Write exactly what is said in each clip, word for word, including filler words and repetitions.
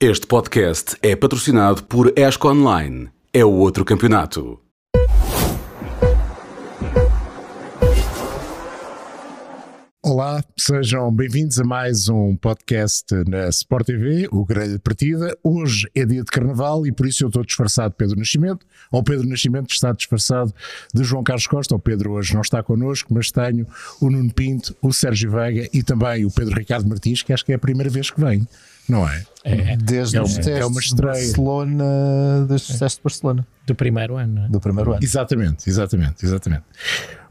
Este podcast é patrocinado por Esco Online. É o outro campeonato. Olá, sejam bem-vindos a mais um podcast na Sport T V, o Grelha Partida. Hoje é dia de Carnaval e por isso eu estou disfarçado de Pedro Nascimento, ou Pedro Nascimento está disfarçado de João Carlos Costa. O Pedro hoje não está connosco, mas tenho o Nuno Pinto, o Sérgio Veiga e também o Pedro Ricardo Martins, que acho que é a primeira vez que vem. Não é? é? Desde é, os testes é uma de Barcelona, desde os testes de Barcelona. Do primeiro ano, não é? Do primeiro ano. Exatamente, exatamente, exatamente.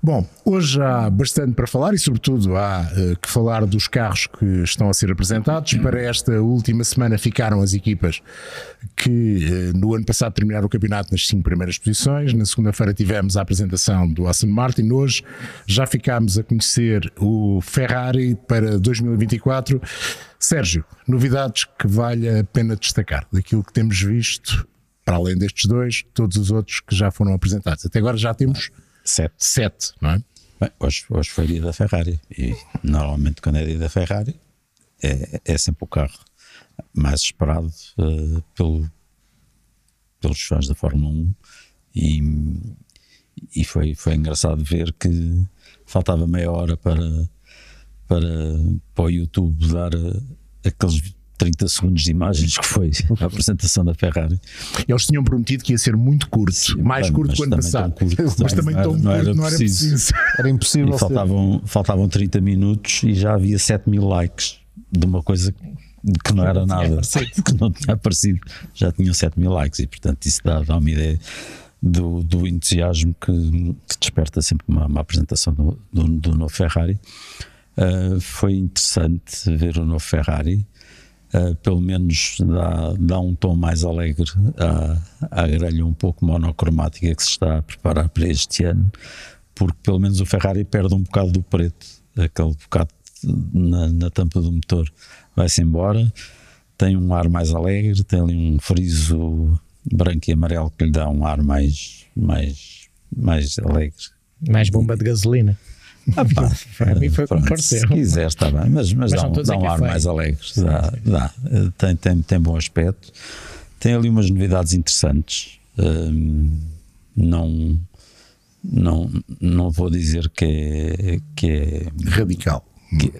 Bom, hoje há bastante para falar e sobretudo há uh, que falar dos carros que estão a ser apresentados. Para esta última semana ficaram as equipas que uh, no ano passado terminaram o campeonato nas cinco primeiras posições. Na segunda-feira tivemos a apresentação do Aston Martin. Hoje já ficámos a conhecer o Ferrari para dois mil e vinte e quatro. Sérgio, novidades que vale a pena destacar daquilo que temos visto, para além destes dois, todos os outros que já foram apresentados. Até agora já temos sete, sete não é? Bem, hoje, hoje foi dia da Ferrari e normalmente quando é dia da Ferrari é, é sempre o carro mais esperado uh, pelo, pelos fãs da Fórmula um e, e foi, foi engraçado ver que faltava meia hora para... Para, para o YouTube dar aqueles trinta segundos de imagens que foi a apresentação da Ferrari. Eles tinham prometido que ia ser muito curto, sim, mais claro, curto que o ano passado, curto, mas, mas também tão não era, curto, não era preciso. preciso. Era impossível. E faltavam, faltavam trinta minutos e já havia sete mil likes de uma coisa que não era nada, que não tinha aparecido. Já tinham sete mil likes e, portanto, isso dá, dá uma ideia do, do entusiasmo que, que desperta sempre uma, uma apresentação do, do, do novo Ferrari. Uh, foi interessante ver o novo Ferrari, uh, pelo menos dá, dá um tom mais alegre à, à grelha um pouco monocromática que se está a preparar para este ano, porque pelo menos o Ferrari perde um bocado do preto, aquele bocado na, na tampa do motor vai-se embora, tem um ar mais alegre, tem ali um friso branco e amarelo que lhe dá um ar mais, mais, mais alegre. Mais bomba de gasolina. Ah, pá, para mim foi como pareceu. Se quiser, está bem, mas, mas, mas dá, um, dá um ar mais alegre. Dá, dá. Tem, tem, tem bom aspecto. Tem ali umas novidades interessantes. Um, não, não, não vou dizer que é, que é radical. Que,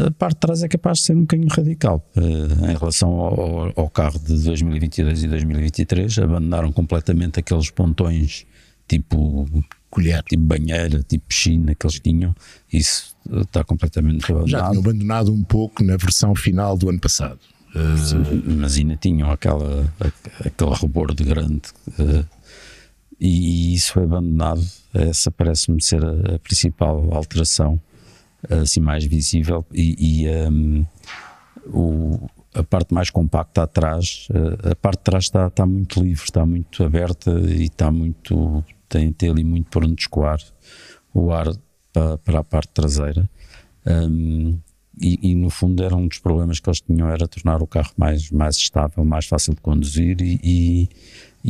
a parte de trás é capaz de ser um bocadinho radical. Uh, em relação ao, ao carro de dois mil e vinte e dois e dois mil e vinte e três, abandonaram completamente aqueles pontões tipo. Colher. Tipo banheira, tipo piscina que eles tinham, isso está completamente abandonado. Já tinham abandonado um pouco na versão final do ano passado. Uh... Mas ainda tinham aquela, aquele rebordo grande uh, e isso foi abandonado. Essa parece-me ser a, a principal alteração, assim mais visível, e, e um, o, a parte mais compacta atrás, a parte de trás está, está muito livre, está muito aberta e está muito... Tem, tem ali muito por onde escoar o ar para, para a parte traseira, um, e, e no fundo era um dos problemas que eles tinham, era tornar o carro mais, mais estável, mais fácil de conduzir e, e,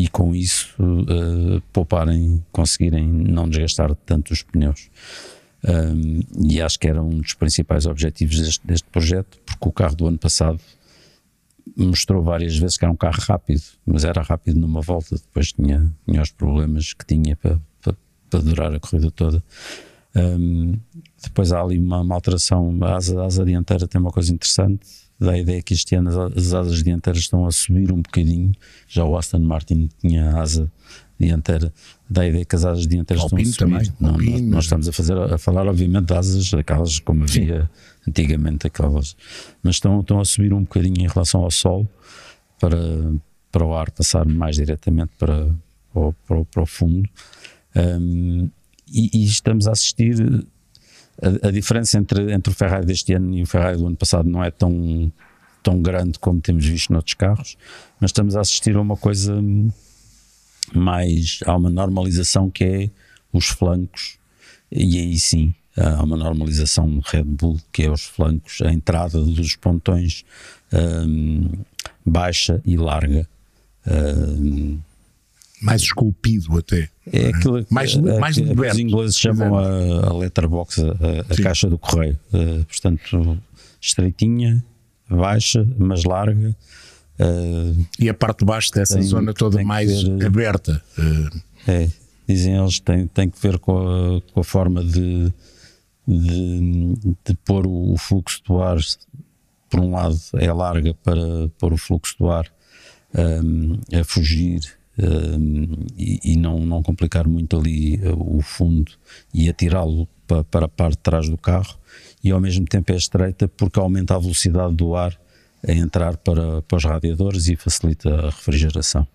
e com isso uh, pouparem, conseguirem não desgastar tanto os pneus, um, e acho que era um dos principais objetivos deste, deste projeto, porque o carro do ano passado mostrou várias vezes que era um carro rápido, mas era rápido numa volta, depois tinha, tinha os problemas que tinha para, para, para durar a corrida toda. Um, depois há ali uma, uma alteração, a asa, a asa dianteira tem uma coisa interessante, dá a ideia que este ano as, as asas dianteiras estão a subir um bocadinho, já o Aston Martin tinha a asa dianteira, dá a ideia que as asas dianteiras Alpine estão a subir. Também. Não, nós, nós estamos a, fazer, a falar obviamente de asas, aquelas como havia... Sim. Antigamente aquelas, mas estão, estão a subir um bocadinho em relação ao solo para, para o ar passar mais diretamente para, para, para, para o fundo, um, e, e estamos a assistir a, a diferença entre, entre o Ferrari deste ano e o Ferrari do ano passado não é tão, tão grande como temos visto noutros carros, mas estamos a assistir a uma coisa mais, há uma normalização que é os flancos, e aí sim há uma normalização do Red Bull, que é os flancos, a entrada dos pontões um, baixa e larga. Um, mais esculpido até. É aquilo que, mais, a, mais que os ingleses chamam a, a letterbox, a, a caixa do correio. Uh, portanto, estreitinha, baixa, mas larga. Uh, e a parte de baixo dessa tem, zona toda mais ver, aberta. Uh, é, dizem eles que tem, tem que ver com a, com a forma de, de, de pôr o, o fluxo do ar, por um lado é larga para pôr o fluxo do ar um, a fugir um, e, e não, não complicar muito ali o fundo e atirá-lo para, para a parte de trás do carro, e ao mesmo tempo é estreita porque aumenta a velocidade do ar a entrar para, para os radiadores e facilita a refrigeração.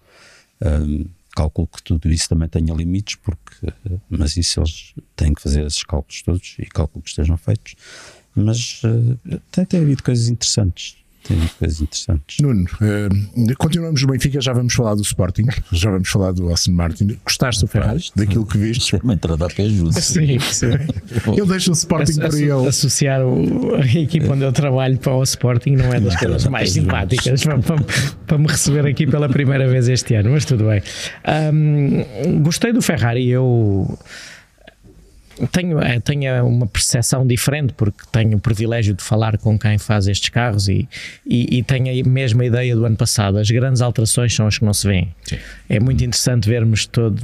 Um, calculo que tudo isso também tenha limites, porque, mas isso eles têm que fazer esses cálculos todos e calculo que estejam feitos. Mas uh, tem, tem havido coisas interessantes. Tem havido coisas interessantes. Nuno, uh, continuamos no Benfica, já vamos falar do Sporting, já vamos falar do Aston Martin. Gostaste do Ferrari? Daquilo que viste? Uma entrada que ajuda. Sim, sim. Eu deixo o Sporting para ele. Associar o, a equipa onde eu trabalho para o Sporting não é das coisas mais simpáticas para, para, para me receber aqui pela primeira vez este ano, mas tudo bem. Um, gostei do Ferrari, eu... Tenho, tenho uma percepção diferente porque tenho o privilégio de falar com quem faz estes carros e, e, e tenho a mesma ideia do ano passado. As grandes alterações são as que não se vêem. Sim. É muito interessante vermos todo.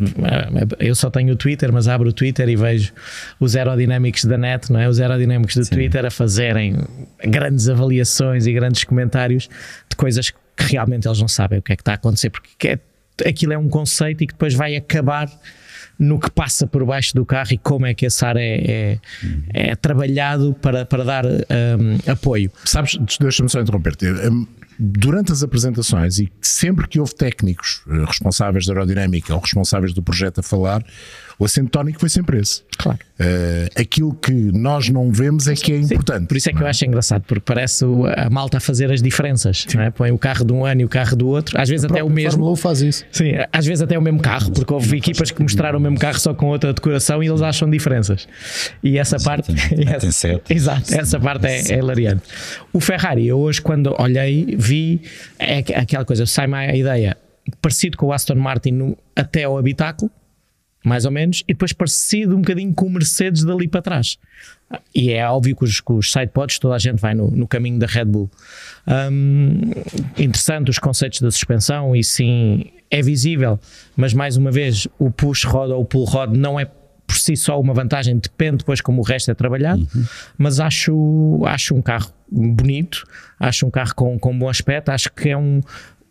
Eu só tenho o Twitter, mas abro o Twitter e vejo os aerodinâmicos da net, não é? Os aerodinâmicos do Sim. Twitter a fazerem grandes avaliações e grandes comentários de coisas que realmente eles não sabem o que é que está a acontecer, porque é, aquilo é um conceito e que depois vai acabar no que passa por baixo do carro e como é que esse ar é, é, é trabalhado para, para dar um, apoio. Sabes, deixa-me só interromper-te. Durante as apresentações e sempre que houve técnicos responsáveis da aerodinâmica ou responsáveis do projeto a falar, o acento tónico foi sempre esse. Claro. Uh, aquilo que nós não vemos é que é importante. Sim, por isso é que eu acho engraçado, porque parece a malta a fazer as diferenças, não é? Põe o carro de um ano e o carro do outro, às vezes a até o mesmo. Fórmula um faz isso. Sim, às vezes até o mesmo carro, porque houve equipas que mostraram o mesmo carro só com outra decoração e eles acham diferenças. E essa parte. Tem sete. Exato, essa parte é, é hilariante. O Ferrari, eu hoje quando olhei, vi é aquela coisa, sai-me a ideia, parecido com o Aston Martin no, até ao habitáculo, mais ou menos, e depois parecido um bocadinho com o Mercedes dali para trás. E é óbvio que os, que os sidepods, toda a gente vai no, no caminho da Red Bull. Hum, interessante os conceitos da suspensão, e sim, é visível, mas mais uma vez, o push-rod ou o pull-rod não é por si só uma vantagem, depende depois como o resto é trabalhado, uhum. Mas acho, acho um carro bonito, acho um carro com, com bom aspecto, acho que é um...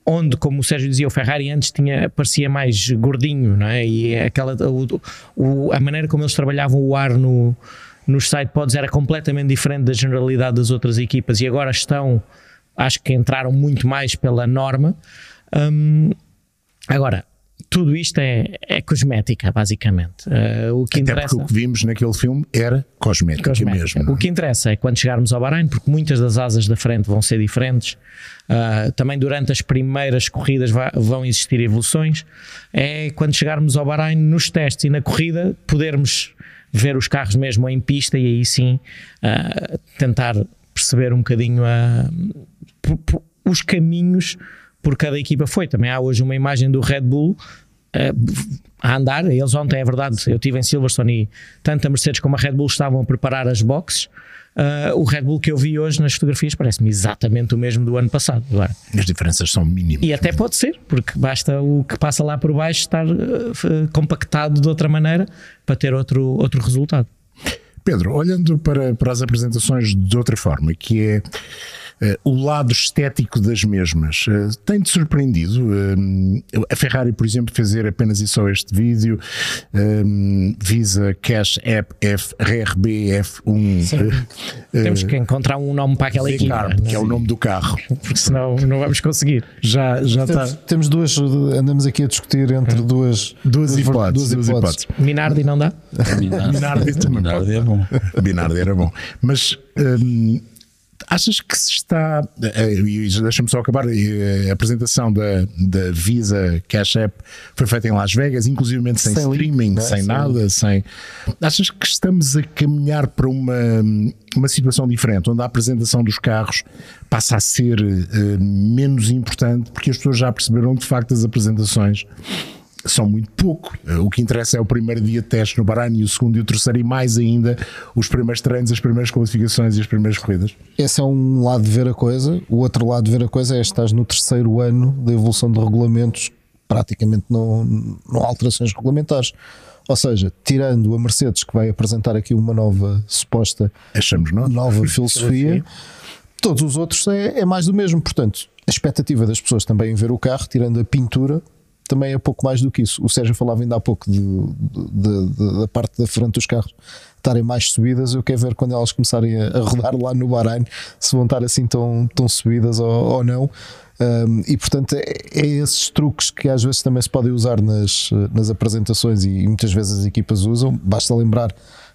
Onde, como o Sérgio dizia, o Ferrari antes tinha, parecia mais gordinho, não é? E aquela, o, o, a maneira como eles trabalhavam o ar no, nos sidepods era completamente diferente da generalidade das outras equipas e agora estão, acho que entraram muito mais pela norma. Hum, agora, tudo isto é, é cosmética, basicamente. Uh, o que Até interessa, porque o que vimos naquele filme era cosmética, cosmética. mesmo. Não? O que interessa é quando chegarmos ao Bahrein, porque muitas das asas da frente vão ser diferentes. Uh, também durante as primeiras corridas vai, vão existir evoluções. É quando chegarmos ao Bahrein, nos testes e na corrida, podermos ver os carros mesmo em pista e aí sim uh, tentar perceber um bocadinho a, por, por, os caminhos por cada equipa foi. Também há hoje uma imagem do Red Bull uh, a andar, eles ontem, é verdade, eu estive em Silverstone e tanto a Mercedes como a Red Bull estavam a preparar as boxes. Uh, o Red Bull que eu vi hoje nas fotografias parece-me exatamente o mesmo do ano passado. Agora, as diferenças são mínimas. E até pode ser, porque basta o que passa lá por baixo estar uh, compactado de outra maneira para ter outro, outro resultado. Pedro, olhando para, para as apresentações de outra forma, que é... Uh, o lado estético das mesmas uh, tem-te surpreendido? Uh, a Ferrari, por exemplo, fazer apenas e só este vídeo, uh, Visa Cash App F R B F um. Sim, uh, temos que encontrar um nome para aquela equipa, que é o nome do carro, porque senão não vamos conseguir. Já, já temos, tá. temos duas, andamos aqui a discutir entre duas, duas, duas, hipóteses, duas, duas hipóteses. hipóteses. Minardi não dá? Minardi também Minardi é bom. Minardi era bom, mas... Um, achas que se está, deixa-me só acabar, a apresentação da, da Visa Cash App foi feita em Las Vegas, inclusive sem, sem streaming, link, sem, sem nada, sem... Achas que estamos a caminhar para uma, uma situação diferente, onde a apresentação dos carros passa a ser uh, menos importante, porque as pessoas já perceberam que de facto as apresentações são muito pouco. O que interessa é o primeiro dia de teste no Bahrain, e o segundo e o terceiro, e mais ainda os primeiros treinos, as primeiras qualificações e as primeiras corridas. Esse é um lado de ver a coisa. O outro lado de ver a coisa é que estás no terceiro ano da evolução de regulamentos, praticamente não, não há alterações regulamentares. Ou seja, tirando a Mercedes, que vai apresentar aqui uma nova suposta Achamos nós. nova filosofia, todos os outros é, é mais do mesmo. Portanto, a expectativa das pessoas também em ver o carro, tirando a pintura, também é pouco mais do que isso. O Sérgio falava ainda há pouco de, de, de, da parte da frente dos carros estarem mais subidas. Eu quero ver quando elas começarem a, a rodar lá no Bahrein se vão estar assim tão, tão subidas ou, ou não. Um, e portanto é, é esses truques que às vezes também se podem usar nas, nas apresentações, e, e muitas vezes as equipas usam. Basta lembrar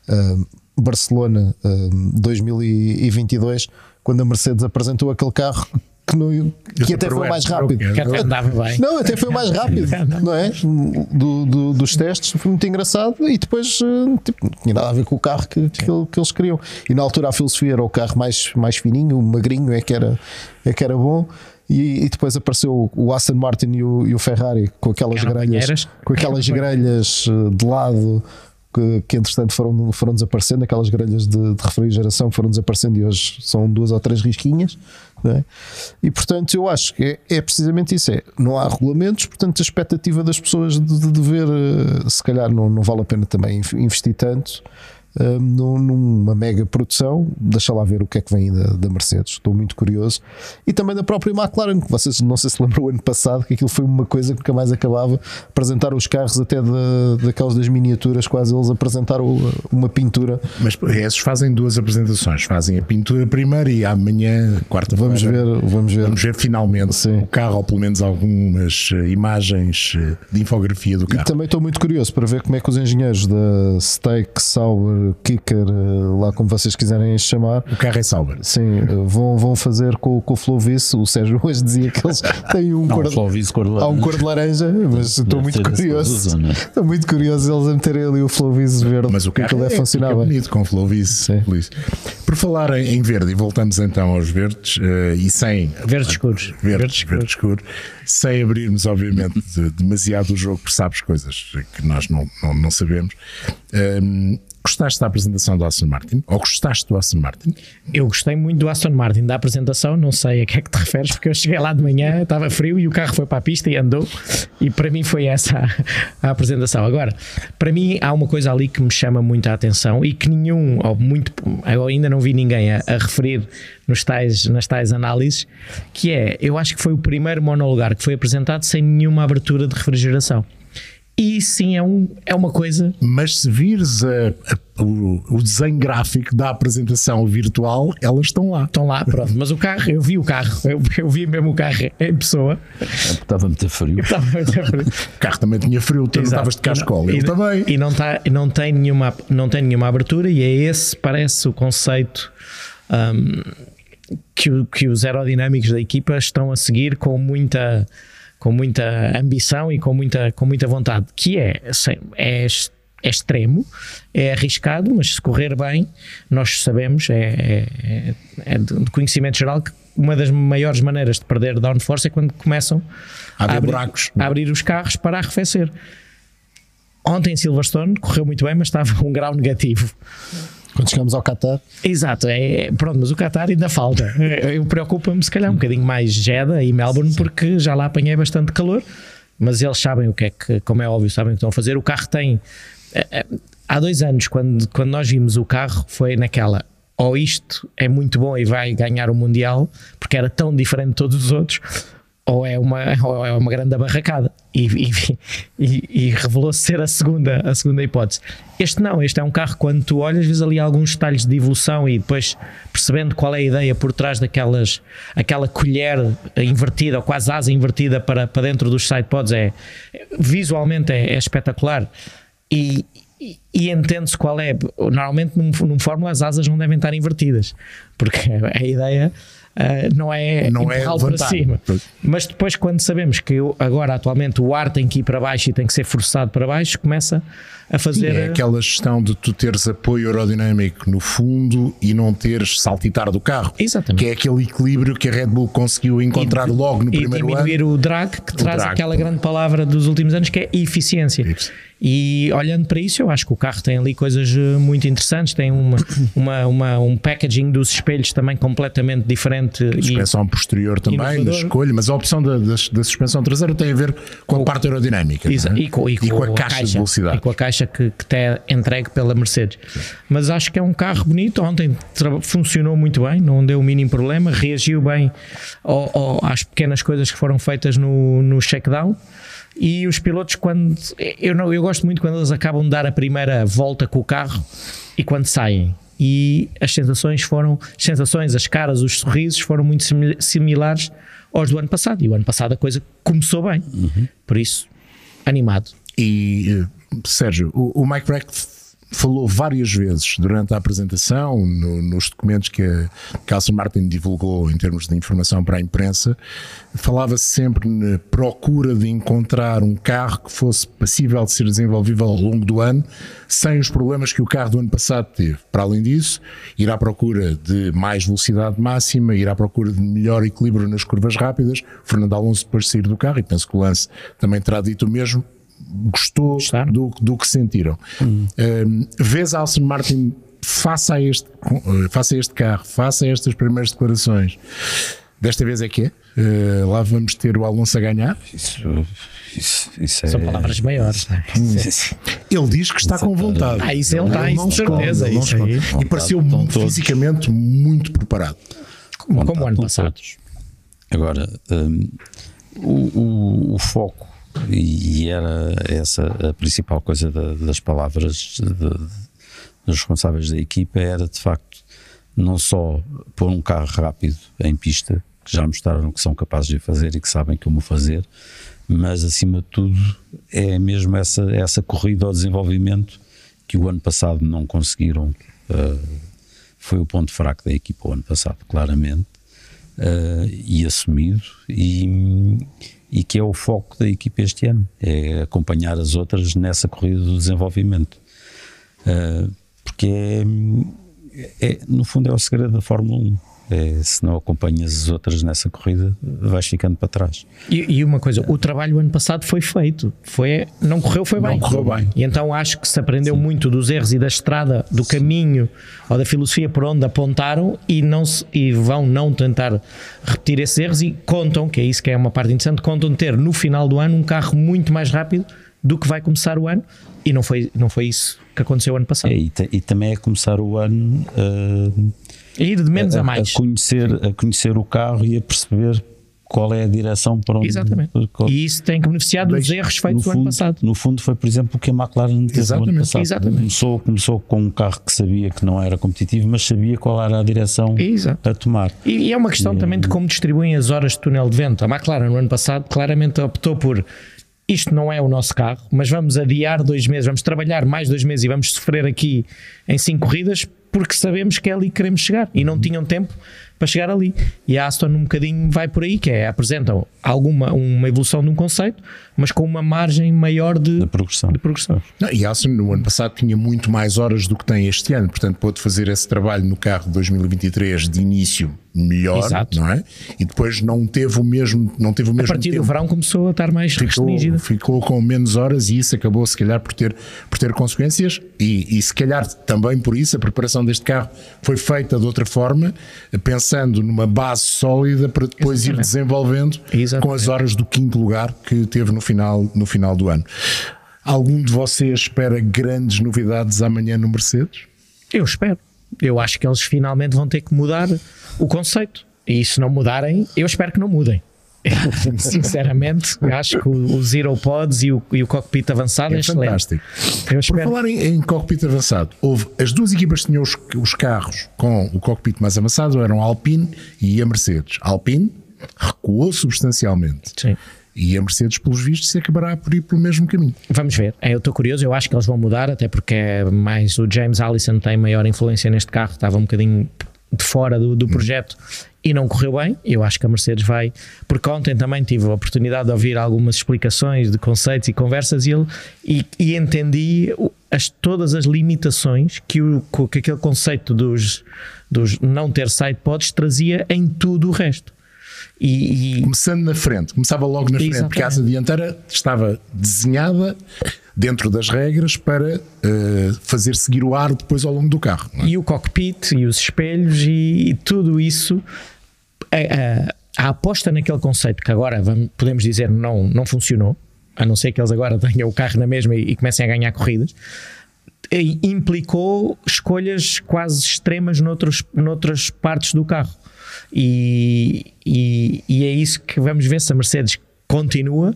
um, Barcelona um, dois mil e vinte e dois, quando a Mercedes apresentou aquele carro que, não, que até foi mais rápido, que até andava bem. Não, até foi mais rápido, não é? Do, do, dos testes, foi muito engraçado. E depois, tipo, não tinha nada a ver com o carro que, que, que eles queriam. E na altura a filosofia era o carro mais, mais fininho, magrinho, é que era, é que era bom. E, e depois apareceu o Aston Martin e o, e o Ferrari com aquelas grelhas, com aquelas grelhas de lado. Que, que entretanto foram, foram desaparecendo, aquelas grelhas de, de refrigeração que foram desaparecendo, e hoje são duas ou três risquinhas, não é? E portanto eu acho que é, é precisamente isso, é, não há regulamentos, portanto a expectativa das pessoas de, de ver, se calhar não, não vale a pena também investir tanto um, numa mega produção. Deixa lá ver o que é que vem da, da Mercedes, estou muito curioso, e também da própria McLaren, que vocês não sei se lembram o ano passado, que aquilo foi uma coisa que nunca mais acabava. Apresentaram os carros até da, daquelas das miniaturas, quase. Eles apresentaram uma pintura, mas esses fazem duas apresentações, fazem a pintura primeiro e amanhã, quarta, vamos ver, vamos ver, vamos ver finalmente Sim. o carro, ou pelo menos algumas imagens de infografia do carro. E também estou muito curioso para ver como é que os engenheiros da Steak, Sauber, Kicker, lá como vocês quiserem chamar, o carro é Sauber, sim, vão, vão fazer com, com o Flovice. O Sérgio hoje dizia que eles têm um, não, cor, Flovice, cor de, há um cor de laranja, mas estou muito curioso, estou muito curioso eles a meterem ali o Flovice verde, mas o carro é, é bonito com o Flovice. Por falar em verde, e voltamos então aos verdes, uh, e sem verdes escuros, verdes, verde escuro, sem abrirmos obviamente demasiado o jogo, porque sabes coisas que nós não, não, não sabemos. um, Gostaste da apresentação do Aston Martin? Ou gostaste do Aston Martin? Eu gostei muito do Aston Martin, da apresentação. Não sei a que é que te referes, porque eu cheguei lá de manhã, estava frio e o carro foi para a pista e andou. E para mim foi essa a, a apresentação. Agora, para mim há uma coisa ali que me chama muito a atenção e que nenhum, ou muito, eu ainda não vi ninguém a, a referir nos tais, nas tais análises, que é, eu acho que foi o primeiro monolugar que foi apresentado sem nenhuma abertura de refrigeração. E sim, é, um, é uma coisa. Mas se vires a, a, o, o desenho gráfico da apresentação virtual, elas estão lá. Estão lá, pronto. Mas o carro, eu vi o carro, eu, eu vi mesmo o carro em pessoa. Estava muito frio. Estava muito frio. O carro também tinha frio, tu Exato. Não estavas de cascola. Ele também. E não, tá, não, tem nenhuma, não tem nenhuma abertura, e é esse, parece, o conceito um, que, que os aerodinâmicos da equipa estão a seguir com muita. com muita ambição e com muita, com muita vontade, que é, é, é extremo, é arriscado, mas se correr bem, nós sabemos, é, é, é de conhecimento geral, que uma das maiores maneiras de perder downforce é quando começam a abrir, a abrir, buracos, a abrir os carros para arrefecer. Ontem em Silverstone correu muito bem, mas estava um grau negativo. Quando chegamos ao Qatar. Exato, é, pronto, mas o Qatar ainda falta. Eu preocupo-me se calhar um bocadinho mais Jeddah e Melbourne, porque já lá apanhei bastante calor, mas eles sabem o que é que, como é óbvio, sabem o que estão a fazer. O carro tem... Há dois anos, quando, quando nós vimos o carro, foi naquela, ou isto é muito bom e vai ganhar o Mundial, porque era tão diferente de todos os outros, ou é uma, ou é uma grande abarracada. E, e, e, e revelou-se ser a segunda, a segunda hipótese. Este não, este é um carro, quando tu olhas, vês ali alguns detalhes de evolução, e depois percebendo qual é a ideia por trás daquelas, aquela colher invertida, ou quase asa invertida para, para dentro dos sidepods, é, visualmente é, é espetacular. E, e, e entende-se qual é. Normalmente num, num Fórmula as asas não devem estar invertidas, porque a ideia uh, não é empurrá-lo para cima. Mas depois, quando sabemos que eu, agora atualmente o ar tem que ir para baixo e tem que ser forçado para baixo, começa a fazer... E é aquela gestão de tu teres apoio aerodinâmico no fundo e não teres saltitar do carro. Exatamente. Que é aquele equilíbrio que a Red Bull conseguiu encontrar e, logo no primeiro ano. E diminuir o drag, que o traz drag, aquela grande palavra dos últimos anos, que é eficiência. Isso. E olhando para isso, eu acho que o carro tem ali coisas muito interessantes, tem uma, uma, uma, um packaging dos espelhos também completamente diferente. A suspensão e, posterior também, da escolha, mas a opção da, da, da suspensão traseira tem a ver com o, a parte aerodinâmica. Exato, é? e, com, e, com e com a, a caixa, caixa de velocidade. E com a caixa que, que até é entregue pela Mercedes. Sim. Mas acho que é um carro bonito, ontem funcionou muito bem, não deu o mínimo problema, reagiu bem ao, ao, às pequenas coisas que foram feitas no, no check-down. E os pilotos, quando eu, não, eu gosto muito quando eles acabam de dar a primeira volta com o carro e quando saem, e as sensações foram, as sensações, as caras, os sorrisos foram muito similares aos do ano passado, e o ano passado a coisa começou bem, uhum. Por isso, animado. E Sérgio, o, o Mike Brecht falou várias vezes durante a apresentação, no, nos documentos que a, que a Aston Martin divulgou em termos de informação para a imprensa, falava-se sempre na procura de encontrar um carro que fosse passível de ser desenvolvido ao longo do ano, sem os problemas que o carro do ano passado teve. Para além disso, ir à procura de mais velocidade máxima, ir à procura de melhor equilíbrio nas curvas rápidas. Fernando Alonso, depois de sair do carro, e penso que o Lance também terá dito o mesmo, gostou do, do que sentiram. Hum. Um, vês a Aston Martin face a, este, face a este carro, face a estas primeiras declarações, desta vez é que é? Uh, lá vamos ter o Alonso a ganhar? Isso, isso, isso é... São palavras maiores. Né? Hum. Ele diz que está isso com vontade. Ah, isso ele está, isso com certeza. Ele isso aí. E pareceu fisicamente muito preparado. Como, como ano passado. Agora, um, o, o, o foco, e era essa a principal coisa da, das palavras de, de, dos responsáveis da equipa, era de facto não só pôr um carro rápido em pista, que já mostraram que são capazes de fazer e que sabem como fazer, mas acima de tudo é mesmo essa, essa corrida ao desenvolvimento que o ano passado não conseguiram. Uh, foi o ponto fraco da equipa o ano passado, claramente, uh, e assumido, e e que é o foco da equipa este ano, é acompanhar as outras nessa corrida do desenvolvimento, uh, porque é, é, no fundo é o segredo da Fórmula um, é, se não acompanhas as outras nessa corrida vais ficando para trás. E, e uma coisa, o trabalho ano passado foi feito, foi, não correu foi bem, não correu bem. E então acho que se aprendeu Sim. muito dos erros e da estrada, do Sim. caminho ou da filosofia por onde apontaram, e, não se, e vão não tentar repetir esses erros, e contam, que é isso que é uma parte interessante, contam ter no final do ano um carro muito mais rápido do que vai começar o ano, e não foi, não foi isso que aconteceu o ano passado. É, e, e também é começar o ano uh, a ir de menos a, a mais, a conhecer, a conhecer o carro e a perceber qual é a direção para onde... Exatamente, qual... e isso tem que beneficiar dos Deixe, erros feitos no fundo, ano passado. No fundo foi, por exemplo, o que a McLaren teve no ano passado. Exatamente. Começou, começou com um carro que sabia que não era competitivo, mas sabia qual era a direção Exato. A tomar. E, e é uma questão e, também de como distribuem as horas de túnel de vento. A McLaren no ano passado claramente optou por: isto não é o nosso carro, mas vamos adiar dois meses, vamos trabalhar mais dois meses e vamos sofrer aqui em cinco corridas, porque sabemos que é ali que queremos chegar, e não tinham tempo para chegar ali. E a Aston um bocadinho vai por aí, que é, apresentam alguma, uma evolução de um conceito, mas com uma margem maior de, de progressão. De progressão. Não, e a Aston no ano passado tinha muito mais horas do que tem este ano, portanto pôde fazer esse trabalho no carro de dois mil e vinte e três de início melhor, Exato. Não é? E depois não teve o mesmo, não teve o mesmo. A partir tempo. Do verão começou a estar mais restringida. Ficou com menos horas, e isso acabou se calhar por ter, por ter consequências, e, e se calhar também por isso a preparação deste carro foi feita de outra forma, pensando numa base sólida para depois Exatamente. Ir desenvolvendo Exatamente. Com as horas do quinto lugar que teve no final, no final do ano. Algum de vocês espera grandes novidades amanhã no Mercedes? Eu espero. Eu acho que eles finalmente vão ter que mudar o conceito, e se não mudarem, eu espero que não mudem. Sinceramente, acho que os Zero Pods e o, e o cockpit avançado é, é fantástico. Eu espero... Por falar em, em cockpit avançado, houve, as duas equipas tinham os, os carros com o cockpit mais avançado, eram a Alpine e a Mercedes. A Alpine recuou substancialmente. Sim. E a Mercedes, pelos vistos, se acabará por ir pelo mesmo caminho. Vamos ver, eu estou curioso, eu acho que eles vão mudar, até porque mais o James Allison tem maior influência neste carro, estava um bocadinho de fora do, do projeto e não correu bem. Eu acho que a Mercedes vai, porque ontem também tive a oportunidade de ouvir algumas explicações de conceitos e conversas e, ele, e, e entendi as, todas as limitações que, o, que aquele conceito dos, dos não ter side pods trazia em tudo o resto. E, e... Começando na frente, começava logo na frente, exatamente. Porque a asa dianteira estava desenhada dentro das regras para uh, fazer seguir o ar depois ao longo do carro, não é? E o cockpit e os espelhos e, e tudo isso, a, a, a aposta naquele conceito que agora vamos, podemos dizer não, não funcionou, a não ser que eles agora tenham o carro na mesma e, e comecem a ganhar corridas, e implicou escolhas quase extremas noutros, noutras partes do carro. E, e, e é isso que vamos ver, se a Mercedes continua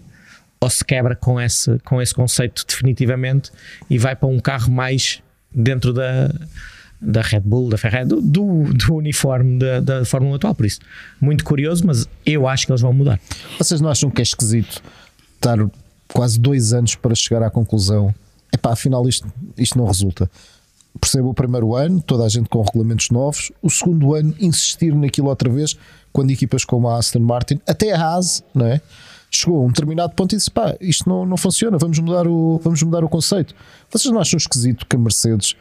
ou se quebra com esse, com esse conceito definitivamente e vai para um carro mais dentro da, da Red Bull, da Ferrari, do, do, do uniforme da, da Fórmula atual. Por isso, muito curioso, mas eu acho que eles vão mudar. Vocês não acham que é esquisito estar quase dois anos para chegar à conclusão? Epá, afinal isto, isto não resulta. Percebo o primeiro ano, toda a gente com regulamentos novos, o segundo ano insistir naquilo outra vez, quando equipas como a Aston Martin, até a Haas, não é? Chegou a um determinado ponto e disse, pá, isto não, não funciona, vamos mudar, o, vamos mudar o conceito. Vocês não acham esquisito que a Mercedes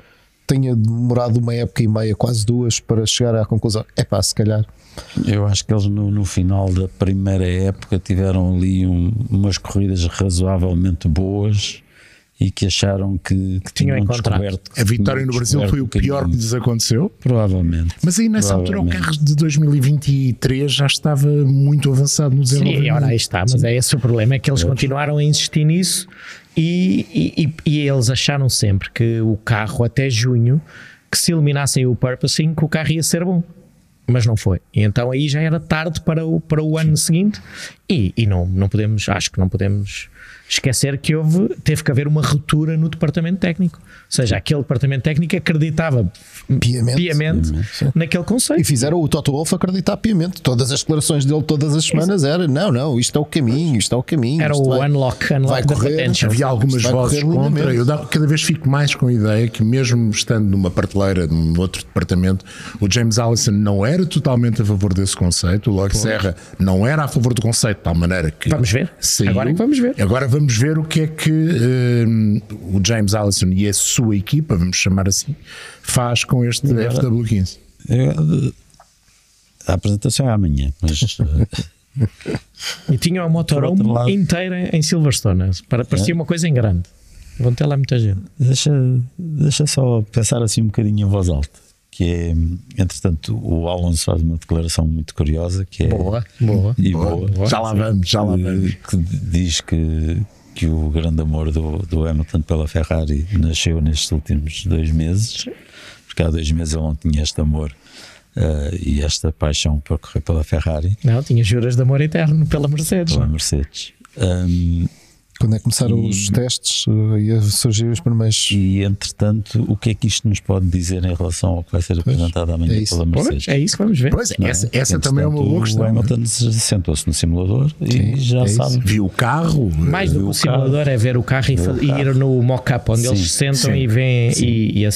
tenha demorado uma época e meia, quase duas, para chegar à conclusão? É pá, se calhar. Eu acho que eles no, no final da primeira época tiveram ali um, umas corridas razoavelmente boas e que acharam que, que tinham encontrado. A vitória no Brasil foi o pior que lhes aconteceu? Provavelmente. Mas aí nessa altura o carro de dois mil e vinte e três já estava muito avançado no desenvolvimento. Sim, ora aí está, mas é esse o problema, é que eles é. continuaram a insistir nisso e, e, e eles acharam sempre que o carro até junho, que se eliminassem o purposing, que o carro ia ser bom. Mas não foi, e então aí já era tarde para o, para o ano seguinte e, e não, não podemos, acho que não podemos esquecer que houve, teve que haver uma ruptura no departamento técnico, ou seja, aquele departamento técnico acreditava piamente, piamente, piamente naquele conceito. E fizeram o Toto Wolff acreditar piamente, todas as declarações dele todas as semanas era, não, não, isto é o caminho, isto é o caminho. Era o vai, unlock, unlock da potência. Havia algumas vozes contra, eu cada vez fico mais com a ideia que mesmo estando numa prateleira, num outro departamento, o James Allison não era totalmente a favor desse conceito, o Lóis Serra não era a favor do conceito, de tal maneira que... Vamos ver, saiu. Agora é que vamos ver. Agora vamos ver o que é que um, o James Allison e a sua equipa, vamos chamar assim, faz com este F W quinze. A apresentação é amanhã, mas... E tinha a Motorhome inteira em Silverstone, para, parecia é. uma coisa em grande. Vão ter lá muita gente. Deixa, deixa só pensar assim um bocadinho em voz alta, que é, entretanto, o Alonso faz uma declaração muito curiosa, que é boa, boa, e boa, boa. Já lá vamos, já lá vamos. Que diz que, que o grande amor do, do Hamilton pela Ferrari nasceu nestes últimos dois meses, porque há dois meses ele não tinha este amor uh, e esta paixão para correr pela Ferrari. Não, tinha juras de amor eterno pela Mercedes. Pela Mercedes. Um, Quando é que começaram e, os testes e a surgir os primeiros. E entretanto, o que é que isto nos pode dizer em relação ao que vai ser apresentado pois, amanhã é pela Mercedes? Pois, é isso que vamos ver. Pois, é? Essa, essa também é uma boa questão. O Hamilton sentou-se no simulador sim, e já é sabe. Viu o carro. Mais do que o, o simulador é ver o carro e, o e ir no mock-up, onde sim, eles se sentam sim, e, vêm e, e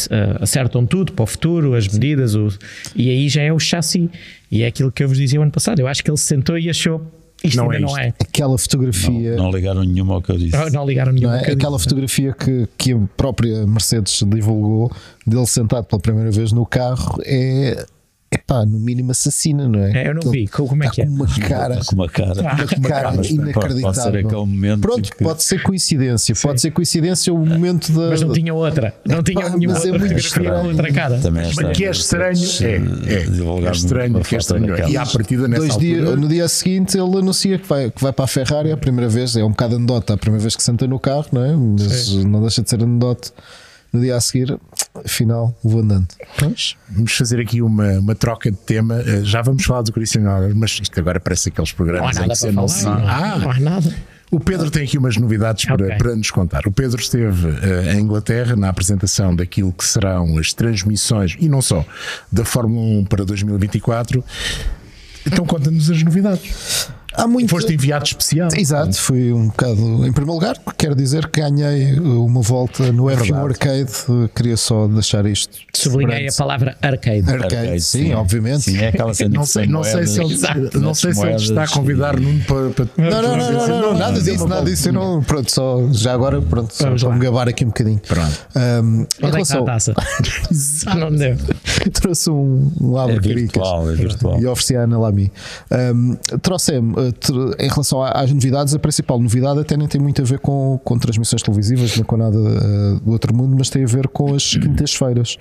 acertam tudo para o futuro, as medidas, o, e aí já é o chassi. E é aquilo que eu vos dizia o ano passado. Eu acho que ele se sentou e achou. Isto não, é, não é aquela fotografia. Não, não ligaram nenhuma ao que eu disse. Não, não ligaram nenhuma não é? Aquela fotografia que, que a própria Mercedes divulgou dele sentado pela primeira vez no carro é. Epá, no mínimo assassina, não é? É, eu não então, vi, como é que é? Com uma cara, com uma cara, ah, uma cara inacreditável. Pode ser aquele momento. Pronto, que... pode ser coincidência, sim. Pode ser coincidência o momento da. Mas não tinha outra, não tinha Epá, nenhuma outra, é muito estranho, outra cara. Também é estranho. Mas que é estranho, é, é, é, é estranho, que é estranho. É. E à partida nessa Dois altura... dia, no dia seguinte ele anuncia que vai, que vai para a Ferrari, a primeira vez, é um bocado anedota, a primeira vez que senta no carro, não é? Mas é. Não deixa de ser anedote. No dia a seguir, afinal, vou andando. Pois. Vamos fazer aqui uma, uma troca de tema. Já vamos falar do Christian Horner, mas isto agora parece aqueles programas não há nada em que para você falar. Não, ah, não há nada. O Pedro tem aqui umas novidades para, okay. para nos contar. O Pedro esteve uh, em Inglaterra na apresentação daquilo que serão as transmissões, e não só, da Fórmula um para dois mil e vinte e quatro. Então conta-nos as novidades. Há muito... Foste enviado especial. Exato, fui um bocado. Em primeiro lugar, quero dizer que ganhei uma volta no F um Arcade. Queria só deixar isto. Sublinhei a palavra arcade. Arcade, arcade sim, sim, obviamente. Sim, é aquela cena. Não sei, não sei se ele, não sei se ele está a convidar e... Nuno para, para... Não, não, não, não, não, não, nada disso, nada disso. Eu não, pronto, só já agora, pronto, só para me gabar aqui um bocadinho. Pronto. Um, em relação... ah, não deu. Trouxe um lava é virtual, é virtual. E ofereci a Ana Lamy. Um, Trouxe-me, em relação às novidades, a principal novidade até nem tem muito a ver com, com transmissões televisivas, nem com nada uh, do outro mundo, mas tem a ver com as quintas-feiras.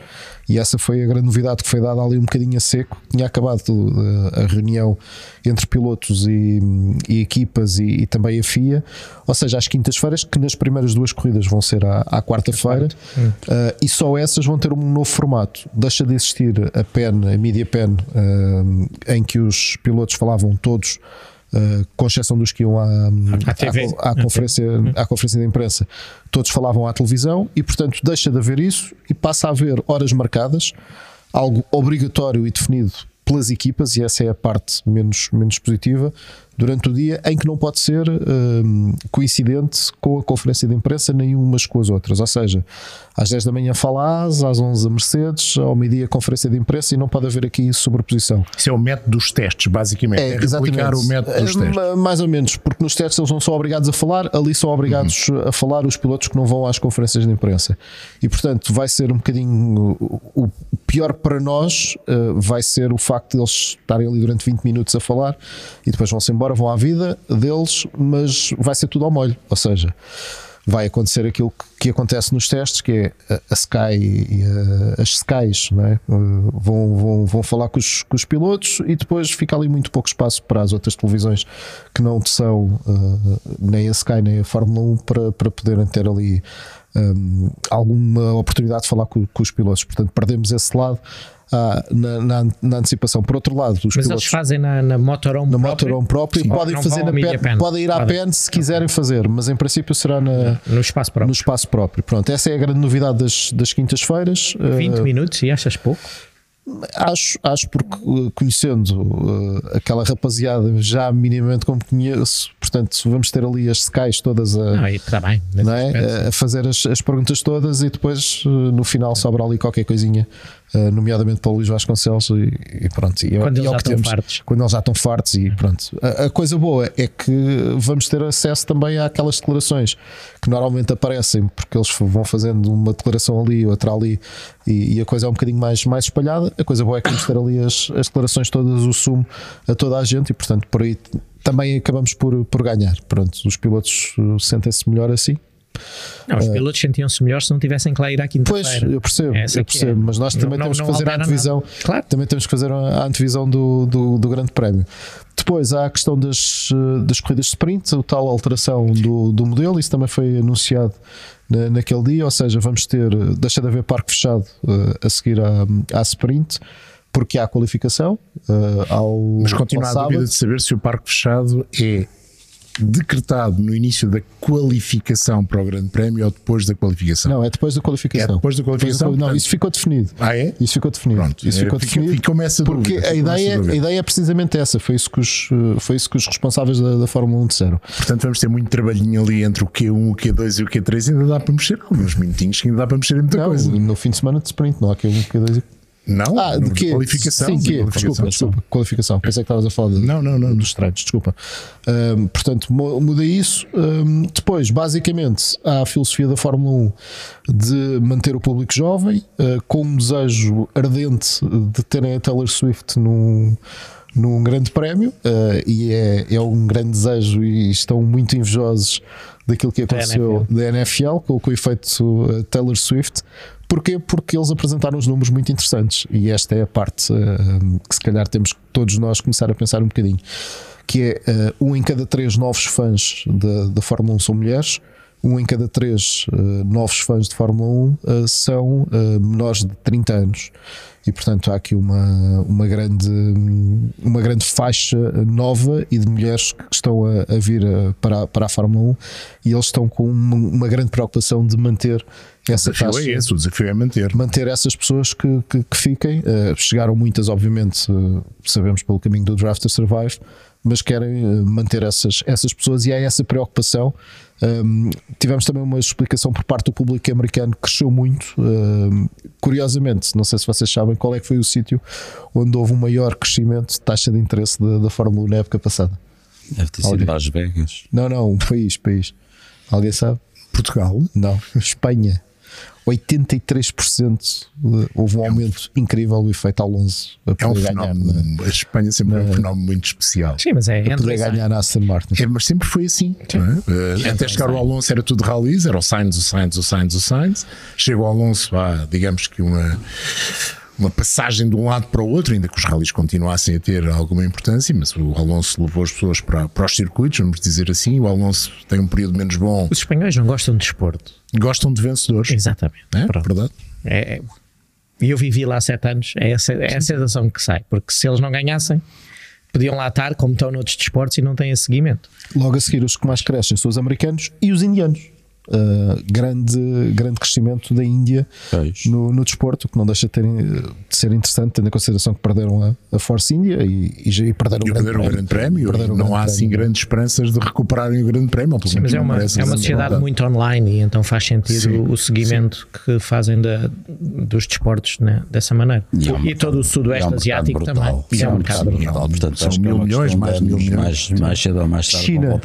E essa foi a grande novidade que foi dada ali um bocadinho a seco. Tinha acabado uh, a reunião entre pilotos e, e equipas e, e também a F I A. Ou seja, às quintas-feiras, que nas primeiras duas corridas vão ser à, à quarta-feira, uh, e só essas vão ter um novo formato. Deixa de existir a P E N, a Media P E N, uh, em que os pilotos falavam todos, uh, com exceção dos que iam à, à, à, à, conferência, à conferência de imprensa, todos falavam à televisão, e portanto deixa de haver isso e passa a haver horas marcadas, algo obrigatório e definido pelas equipas, e essa é a parte menos, menos positiva, durante o dia, em que não pode ser um, coincidente com a conferência de imprensa, nem umas com as outras. Ou seja, às dez da manhã falas, às onze a Mercedes, ao meio-dia a conferência de imprensa, e não pode haver aqui sobreposição. Isso é o método dos testes, basicamente. É, é replicar o método dos testes. Mais ou menos, porque nos testes eles não são obrigados a falar, ali são obrigados uhum. a falar os pilotos que não vão às conferências de imprensa. E portanto vai ser um bocadinho, o pior para nós vai ser o facto de eles estarem ali durante vinte minutos a falar e depois vão-se embora, vão à vida deles, mas vai ser tudo ao molho. Ou seja, vai acontecer aquilo que acontece nos testes, que é a Sky e a, as Skys, não é? vão, vão, vão falar com os, com os pilotos, e depois fica ali muito pouco espaço para as outras televisões que não são uh, nem a Sky nem a Fórmula um para, para poderem ter ali um, alguma oportunidade de falar com, com os pilotos. Portanto, perdemos esse lado. Ah, na, na, na antecipação. Por outro lado, os mas pilotos, eles fazem na, na Motorhome na própria, própria sim, e podem fazer na P E N, P E N, podem ir à P E N, P E N se quiserem fazer, mas em princípio será na, no espaço próprio. No espaço próprio. Pronto, essa é a grande novidade das, das quintas-feiras. vinte uh, minutos, e achas pouco? Acho, acho porque conhecendo uh, aquela rapaziada já minimamente como conheço, portanto vamos ter ali as Skys todas a, não, está bem, não é? A fazer as, as perguntas todas, e depois uh, no final sobra ali qualquer coisinha, uh, nomeadamente para o Luís Vasconcelos, e, e pronto, e, quando, e eles já estão temos, fartos. Quando eles já estão fartos e pronto. A, a coisa boa é que vamos ter acesso também àquelas declarações que normalmente aparecem, porque eles vão fazendo uma declaração ali, outra ali, e, e a coisa é um bocadinho mais, mais espalhada. A coisa boa é que vamos ter ali as, as declarações todas, o sumo a toda a gente, e portanto por aí também acabamos por, por ganhar. Pronto, os pilotos sentem-se melhor assim. Não, os pilotos sentiam-se melhor se não tivessem que lá ir à quinta-feira. Pois, eu percebo, eu percebo é. Mas nós também não, temos não, que fazer a antevisão, claro. Também temos que fazer a antevisão do, do, do grande prémio. Depois há a questão das, das corridas de sprint, o tal alteração do, do modelo, isso também foi anunciado na, naquele dia, ou seja, vamos ter, deixa de haver parque fechado a seguir à, à sprint, porque há a qualificação ao, mas continua a dúvida de saber se o parque fechado é decretado no início da qualificação para o Grande Prémio ou depois da qualificação? Não, é depois da qualificação. É depois da qualificação. Depois da, não, isso ficou definido. Ah, é? Isso ficou definido. Pronto, isso é, ficou definido. E começa a porque dúvida, a, ideia, a, a ideia é precisamente essa. Foi isso que os, foi isso que os responsáveis da, da Fórmula um disseram. Portanto, vamos ter muito trabalhinho ali entre o Q um, o Q dois e o Q três. Ainda dá para mexer alguns minutinhos, ainda dá para mexer muita não, coisa. No fim de semana de sprint, não há Q um, Q dois e não, ah, de que? Qualificação, sim, que? Qualificação. Desculpa, desculpa, qualificação. Pensei que estavas a falar de, não, não, não. dos treinos, desculpa. Um, portanto, muda isso. Um, depois, basicamente, há a filosofia da Fórmula um de manter o público jovem, uh, com um desejo ardente de terem a Taylor Swift num, num grande prémio, uh, e é, é um grande desejo, e estão muito invejosos daquilo que aconteceu da N F L, da N F L com, com o efeito Taylor Swift. Porquê? Porque eles apresentaram uns números muito interessantes, e esta é a parte uh, que se calhar temos que todos nós começar a pensar um bocadinho, que é uh, um em cada três novos fãs da Fórmula um são mulheres, um em cada três uh, novos fãs de Fórmula um uh, são uh, menores de trinta anos, e portanto há aqui uma, uma, grande, uma grande faixa nova e de mulheres que estão a, a vir a, para, a, para a Fórmula um, e eles estão com uma, uma grande preocupação de manter essa taxa. O desafio é esse, o desafio é manter. Manter essas pessoas que, que, que fiquem. Uh, chegaram muitas, obviamente, uh, sabemos pelo caminho do Drive to Survive, mas querem manter essas, essas pessoas, e há essa preocupação. Um, tivemos também uma explicação por parte do público americano que cresceu muito. Um, curiosamente, não sei se vocês sabem qual é que foi o sítio onde houve o maior crescimento de taxa de interesse da, da Fórmula um na época passada. Deve ter sido Las Vegas. Não, não, um país, país. Alguém sabe? Portugal? Não, Espanha. oitenta e três por cento. Houve um aumento incrível, o efeito Alonso a poder é um ganhar na, a Espanha sempre na, é um fenómeno muito especial. Sim, mas é a poder ganhar na Aston Martin. É, mas sempre foi assim, é? É, até chegar o Alonso era tudo rallies, era o Sainz, o Sainz, o Sainz, o Sainz. Chega o Alonso a, digamos que uma uma passagem de um lado para o outro, ainda que os rallies continuassem a ter alguma importância, mas o Alonso levou as pessoas para, para os circuitos, vamos dizer assim. O Alonso tem um período menos bom. Os espanhóis não gostam de desporto. Gostam de vencedores. Exatamente. É verdade. É, eu vivi lá há sete anos, é essa, é a sensação que sai, porque se eles não ganhassem, podiam lá estar, como estão noutros desportos, e não têm esse seguimento. Logo a seguir, os que mais crescem são os americanos e os indianos. Uh, grande, grande crescimento da Índia no, no desporto, que não deixa de, ter, de ser interessante, tendo em consideração que perderam a, a Force India e, e, e perderam e o grande, grande prémio. Não, grande há assim prémio. Grandes esperanças de recuperarem o grande prémio. Sim, mas é uma, é uma sociedade verdade. muito online, e então faz sentido sim, o seguimento sim. que fazem da, dos desportos, né, dessa maneira. E, e, é e todo o Sudoeste é um Asiático brutal. também. E é um mercado brutal. Portanto, são mil milhões, mais mil milhões. Mais cedo ou mais tarde. China,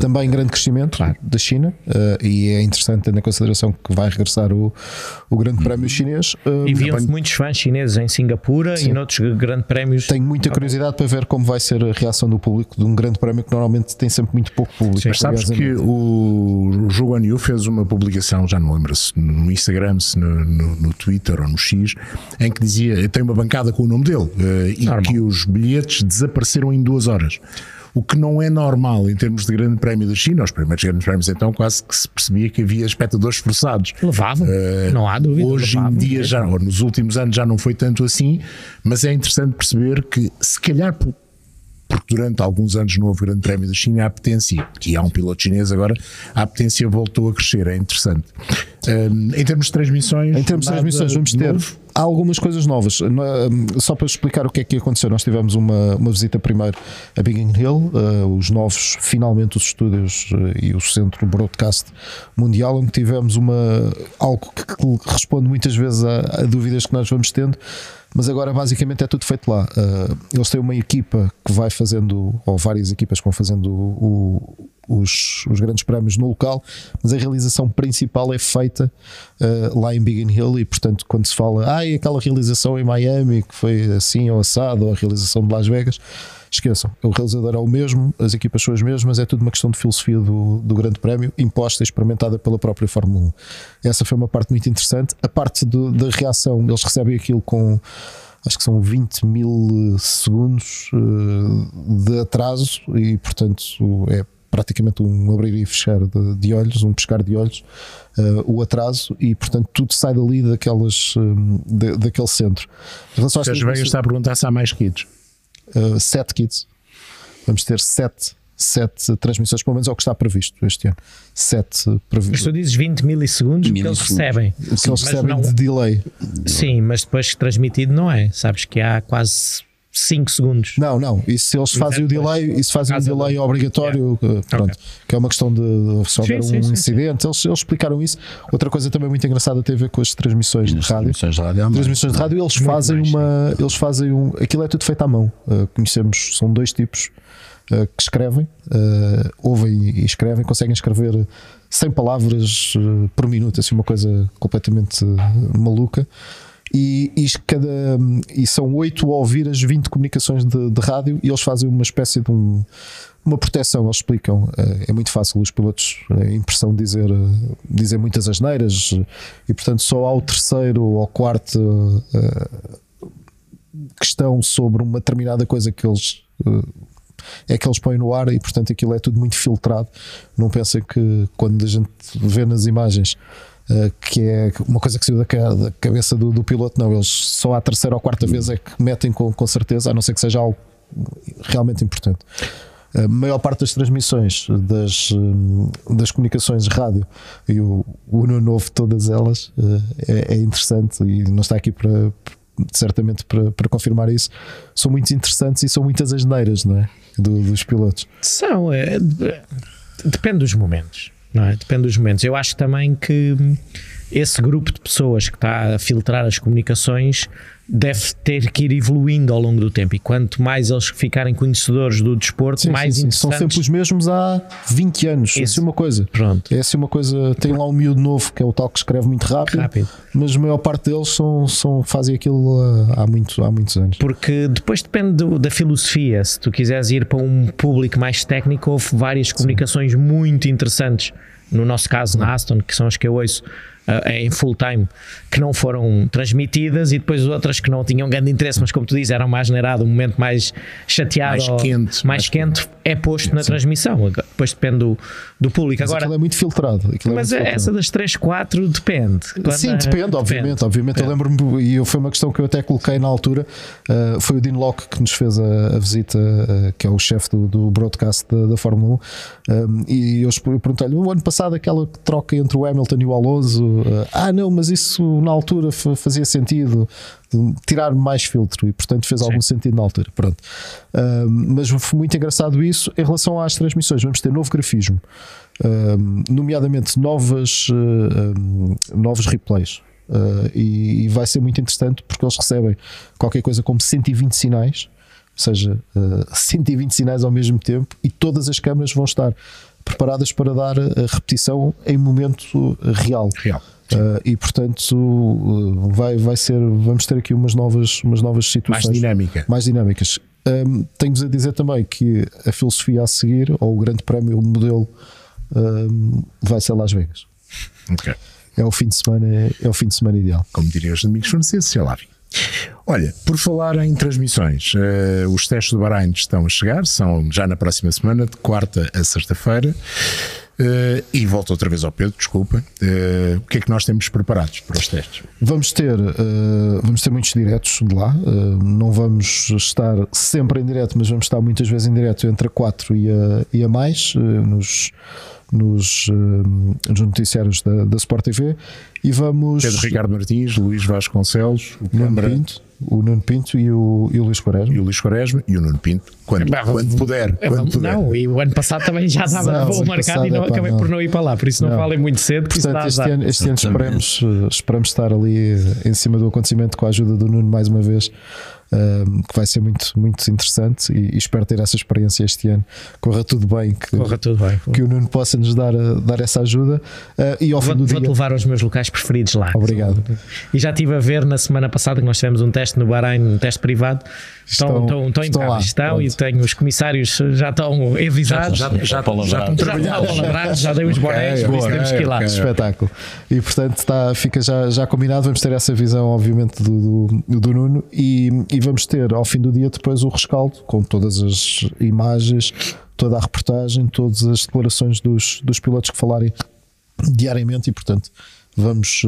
também grande crescimento da China, e é interessante, tendo em consideração que vai regressar o, o Grande Prémio Chinês. E viam-se muitos fãs chineses em Singapura Sim. e noutros Grandes Prémios. Tenho muita curiosidade para ver como vai ser a reação do público de um Grande Prémio que normalmente tem sempre muito pouco público. Sim, mas sabes que o Zhou Guanyu fez uma publicação, já não lembro se no Instagram, se no, no, no Twitter ou no X, em que dizia, tem uma bancada com o nome dele, e Normal. que os bilhetes desapareceram em duas horas. O que não é normal em termos de Grande Prémio da China. Os primeiros Grandes Prémios, então, quase que se percebia que havia espectadores forçados. Levavam, uh, não há dúvida. Hoje levavam, em dia, já, ou nos últimos anos, já não foi tanto assim, mas é interessante perceber que, se calhar, porque durante alguns anos não houve Grande Prémio da China, a apetência, e há um piloto chinês agora, a apetência voltou a crescer, é interessante. Um, em termos de transmissões... Em termos de transmissões vamos ter novo. algumas coisas novas. Só para explicar o que é que aconteceu, nós tivemos uma, uma visita primeiro a Biggin Hill, uh, os novos, finalmente os estúdios uh, e o centro broadcast mundial, onde tivemos uma, algo que, que responde muitas vezes a, a dúvidas que nós vamos tendo. Mas agora basicamente é tudo feito lá. Uh, eles têm uma equipa que vai fazendo, ou várias equipas que vão fazendo o, o, os, os grandes prémios no local, mas a realização principal é feita uh, lá em Biggin Hill, e portanto quando se fala, ah, e aquela realização em Miami que foi assim ou assado, ou a realização de Las Vegas, esqueçam, o realizador é o mesmo, as equipas são as mesmas, é tudo uma questão de filosofia do, do grande prémio, imposta e experimentada pela própria Fórmula um. Essa foi uma parte muito interessante. A parte do, da reação, eles recebem aquilo com, acho que são vinte mil segundos uh, de atraso, e portanto é praticamente um abrir e fechar de, de olhos, um pescar de olhos, uh, o atraso, e portanto tudo sai dali daquelas, um, de, daquele centro. As Vegas está a perguntar se há mais kits. Uh, sete kits, vamos ter sete, sete transmissões, pelo menos é o que está previsto este ano. Sete previstas. Mas tu dizes vinte milissegundos que eles recebem, o que eles recebem não... de delay. Sim, mas depois transmitido não é, sabes que há quase cinco segundos. Não, não, isso eles fazem o delay, isso fazem o delay obrigatório, yeah. Pronto, okay. Que é uma questão de se houver um sim, incidente, sim. Eles, eles explicaram isso. Outra coisa também muito engraçada tem a ver com as transmissões de rádio. Transmissões de rádio, transmissões de rádio eles fazem mais, uma, eles fazem um, aquilo é tudo feito à mão. Uh, conhecemos, são dois tipos uh, que escrevem, uh, ouvem e escrevem, conseguem escrever cem palavras uh, por minuto, assim uma coisa completamente uh, maluca. E, e, cada, e são oito a ouvir as vinte comunicações de, de rádio, e eles fazem uma espécie de um, uma proteção, eles explicam. É muito fácil os pilotos, é impressão dizer, dizer muitas asneiras, e portanto só há o terceiro ou quarto uh, questão sobre uma determinada coisa que eles... Uh, é que eles põem no ar, e portanto aquilo é tudo muito filtrado. Não pensem que quando a gente vê nas imagens uh, que é uma coisa que saiu da, da cabeça do, do piloto, não, eles só à terceira ou quarta vez é que metem com, com certeza, a não ser que seja algo realmente importante. A maior parte das transmissões das, das comunicações de rádio, e o Nuno ouve todas elas, uh, é, é interessante, e não está aqui para certamente para, para confirmar isso, são muito interessantes e são muitas as neiras, não é? Do, dos pilotos. São, é, depende dos momentos, não é? Depende dos momentos. Eu acho também que esse grupo de pessoas que está a filtrar as comunicações deve ter que ir evoluindo ao longo do tempo, e quanto mais eles ficarem conhecedores do desporto, sim, mais sim, sim. Interessantes. São sempre os mesmos há vinte anos. Esse. Essa é uma coisa. Pronto. Essa é uma coisa. Tem lá um miúdo novo que é o tal que escreve muito rápido, rápido. Mas a maior parte deles são, são, fazem aquilo há, muito, há muitos anos. Porque depois depende do, da filosofia. Se tu quiseres ir para um público mais técnico, houve várias comunicações sim. muito interessantes. No nosso caso, na Aston, que são as que eu ouço uh, em full time, que não foram transmitidas, e depois outras que não tinham grande interesse, mas como tu dizes, eram mais generado, um momento mais chateado, mais quente, mais, mais quente, quente é posto na sim. transmissão. Depois depende do, do público. Mas agora aquilo é muito filtrado. Mas é muito filtrado. Essa das três, quatro depende. Quando sim, depende, depende, obviamente. obviamente depende. Eu lembro-me, e foi uma questão que eu até coloquei na altura, uh, foi o Dean Locke que nos fez a, a visita, uh, que é o chefe do, do broadcast da, da Fórmula um, um, e eu perguntei-lhe, o ano passado aquela troca entre o Hamilton e o Alonso, ah não, mas isso na altura fazia sentido, tirar mais filtro, e portanto fez Sim. algum sentido na altura, pronto. Uh, mas foi muito engraçado isso. Em relação às transmissões, vamos ter novo grafismo, uh, nomeadamente novas, uh, um, novos replays, uh, e, e vai ser muito interessante, porque eles recebem qualquer coisa como cento e vinte sinais, ou seja, uh, cento e vinte sinais ao mesmo tempo, e todas as câmaras vão estar preparadas para dar a repetição em momento real, real uh, e portanto uh, vai, vai ser, vamos ter aqui umas novas, umas novas situações mais, dinâmica. mais dinâmicas. Um, Tenho-vos a dizer também que a filosofia a seguir, ou o grande prémio, o modelo, um, vai ser Las Vegas. Okay. É o fim de semana, é o fim de semana ideal. Como diriam os amigos franceses, já lá vi. Olha, por falar em transmissões, uh, os testes do Bahrain estão a chegar, são já na próxima semana, de quarta a sexta-feira, uh, e volto outra vez ao Pedro, desculpa. Uh, o que é que nós temos preparados para os testes? Vamos ter, uh, vamos ter muitos diretos de lá, uh, não vamos estar sempre em direto, mas vamos estar muitas vezes em direto entre a quatro e a, e a mais, uh, nos... Nos, nos noticiários da, da Sport T V, e vamos Pedro Ricardo Martins, Luís Vasconcelos, o Nuno Pinto, o Nuno Pinto e o, e o Luís Quaresma. E o Luís Quaresma e o Nuno Pinto, quando, é, quando, puder, é, quando puder. Não, e o ano passado também já estava bom marcado e não, é, pá, acabei não. por não ir para lá, por isso não, não. falem muito cedo. Portanto, este ano, este ano esperamos, esperamos estar ali em cima do acontecimento com a ajuda do Nuno mais uma vez. Um, que vai ser muito, muito interessante, e, e espero ter essa experiência este ano. Corra tudo bem, que, Corra tudo bem, que o Nuno possa nos dar, dar essa ajuda. Uh, e ao vou, fim do vou dia... te levar aos meus locais preferidos lá. Obrigado. E já estive a ver na semana passada que nós tivemos um teste no Bahrein, um teste privado. Estão, estão, estão, estão, lá, estão e tenho os comissários já estão avisados, já, já, já, já, já, já estão trabalhados, já, já dei os okay, bonéis, por isso temos que ir lá. Espetáculo. E portanto está, fica já, já combinado, vamos ter essa visão, obviamente, do, do, do Nuno, e, e vamos ter ao fim do dia depois o rescaldo com todas as imagens, toda a reportagem, todas as declarações dos, dos pilotos que falarem diariamente, e portanto Vamos,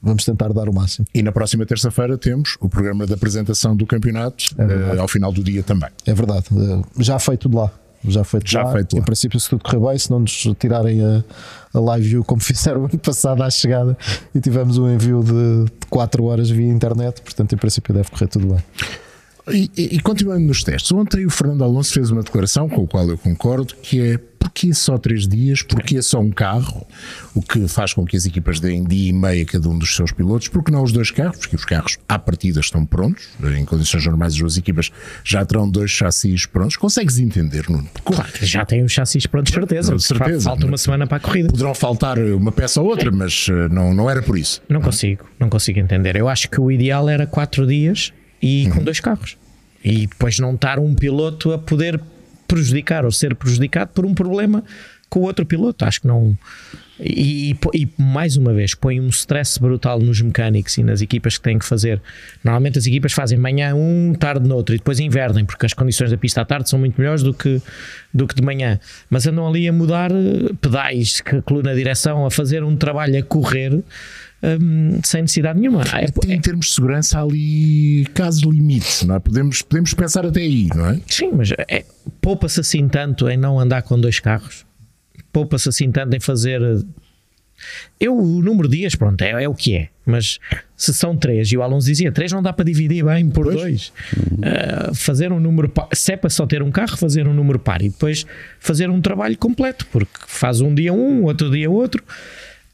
vamos tentar dar o máximo. E na próxima terça-feira temos o programa de apresentação do campeonato, é uh, ao final do dia também. É verdade, uh, já feito de lá. Já feito já lá. Feito em lá. Princípio, se tudo correr bem, se não nos tirarem a, a live view como fizeram ano passado à chegada, e tivemos um envio de, de quatro horas via internet, portanto em princípio deve correr tudo bem. E, e, e continuando nos testes, ontem o Fernando Alonso fez uma declaração com a qual eu concordo, que é: porquê só três dias, porquê só um carro? O que faz com que as equipas deem dia e meia a cada um dos seus pilotos. Porque não os dois carros? Porque os carros à partida estão prontos, em condições normais as duas equipas já terão dois chassis prontos. Consegues entender, Nuno? Claro, já têm os chassis prontos, certeza, não, certeza. Falta uma semana para a corrida. Poderão faltar uma peça ou outra, mas não, não era por isso. Não, não consigo, não consigo entender. Eu acho que o ideal era quatro dias e com uhum. dois carros, e depois não estar um piloto a poder prejudicar ou ser prejudicado por um problema com o outro piloto. Acho que não. E, e, e mais uma vez põe um stress brutal nos mecânicos e nas equipas que têm que fazer. Normalmente as equipas fazem manhã um, tarde noutro, e depois invertem, porque as condições da pista à tarde são muito melhores do que, do que de manhã, mas andam ali a mudar pedais que coluna na direção, a fazer um trabalho a correr Hum, sem necessidade nenhuma. Até em termos de segurança há ali casos limites, não é? Podemos, podemos pensar até aí, não é? Sim, mas é, poupa-se assim tanto em não andar com dois carros, poupa-se assim tanto em fazer Eu, o número de dias, pronto, é, é o que é. Mas se são três, e o Alonso dizia, três não dá para dividir bem por pois. dois. Uhum. Uh, fazer um número par, se é para só ter um carro, fazer um número par e depois fazer um trabalho completo, porque faz um dia um, outro dia outro.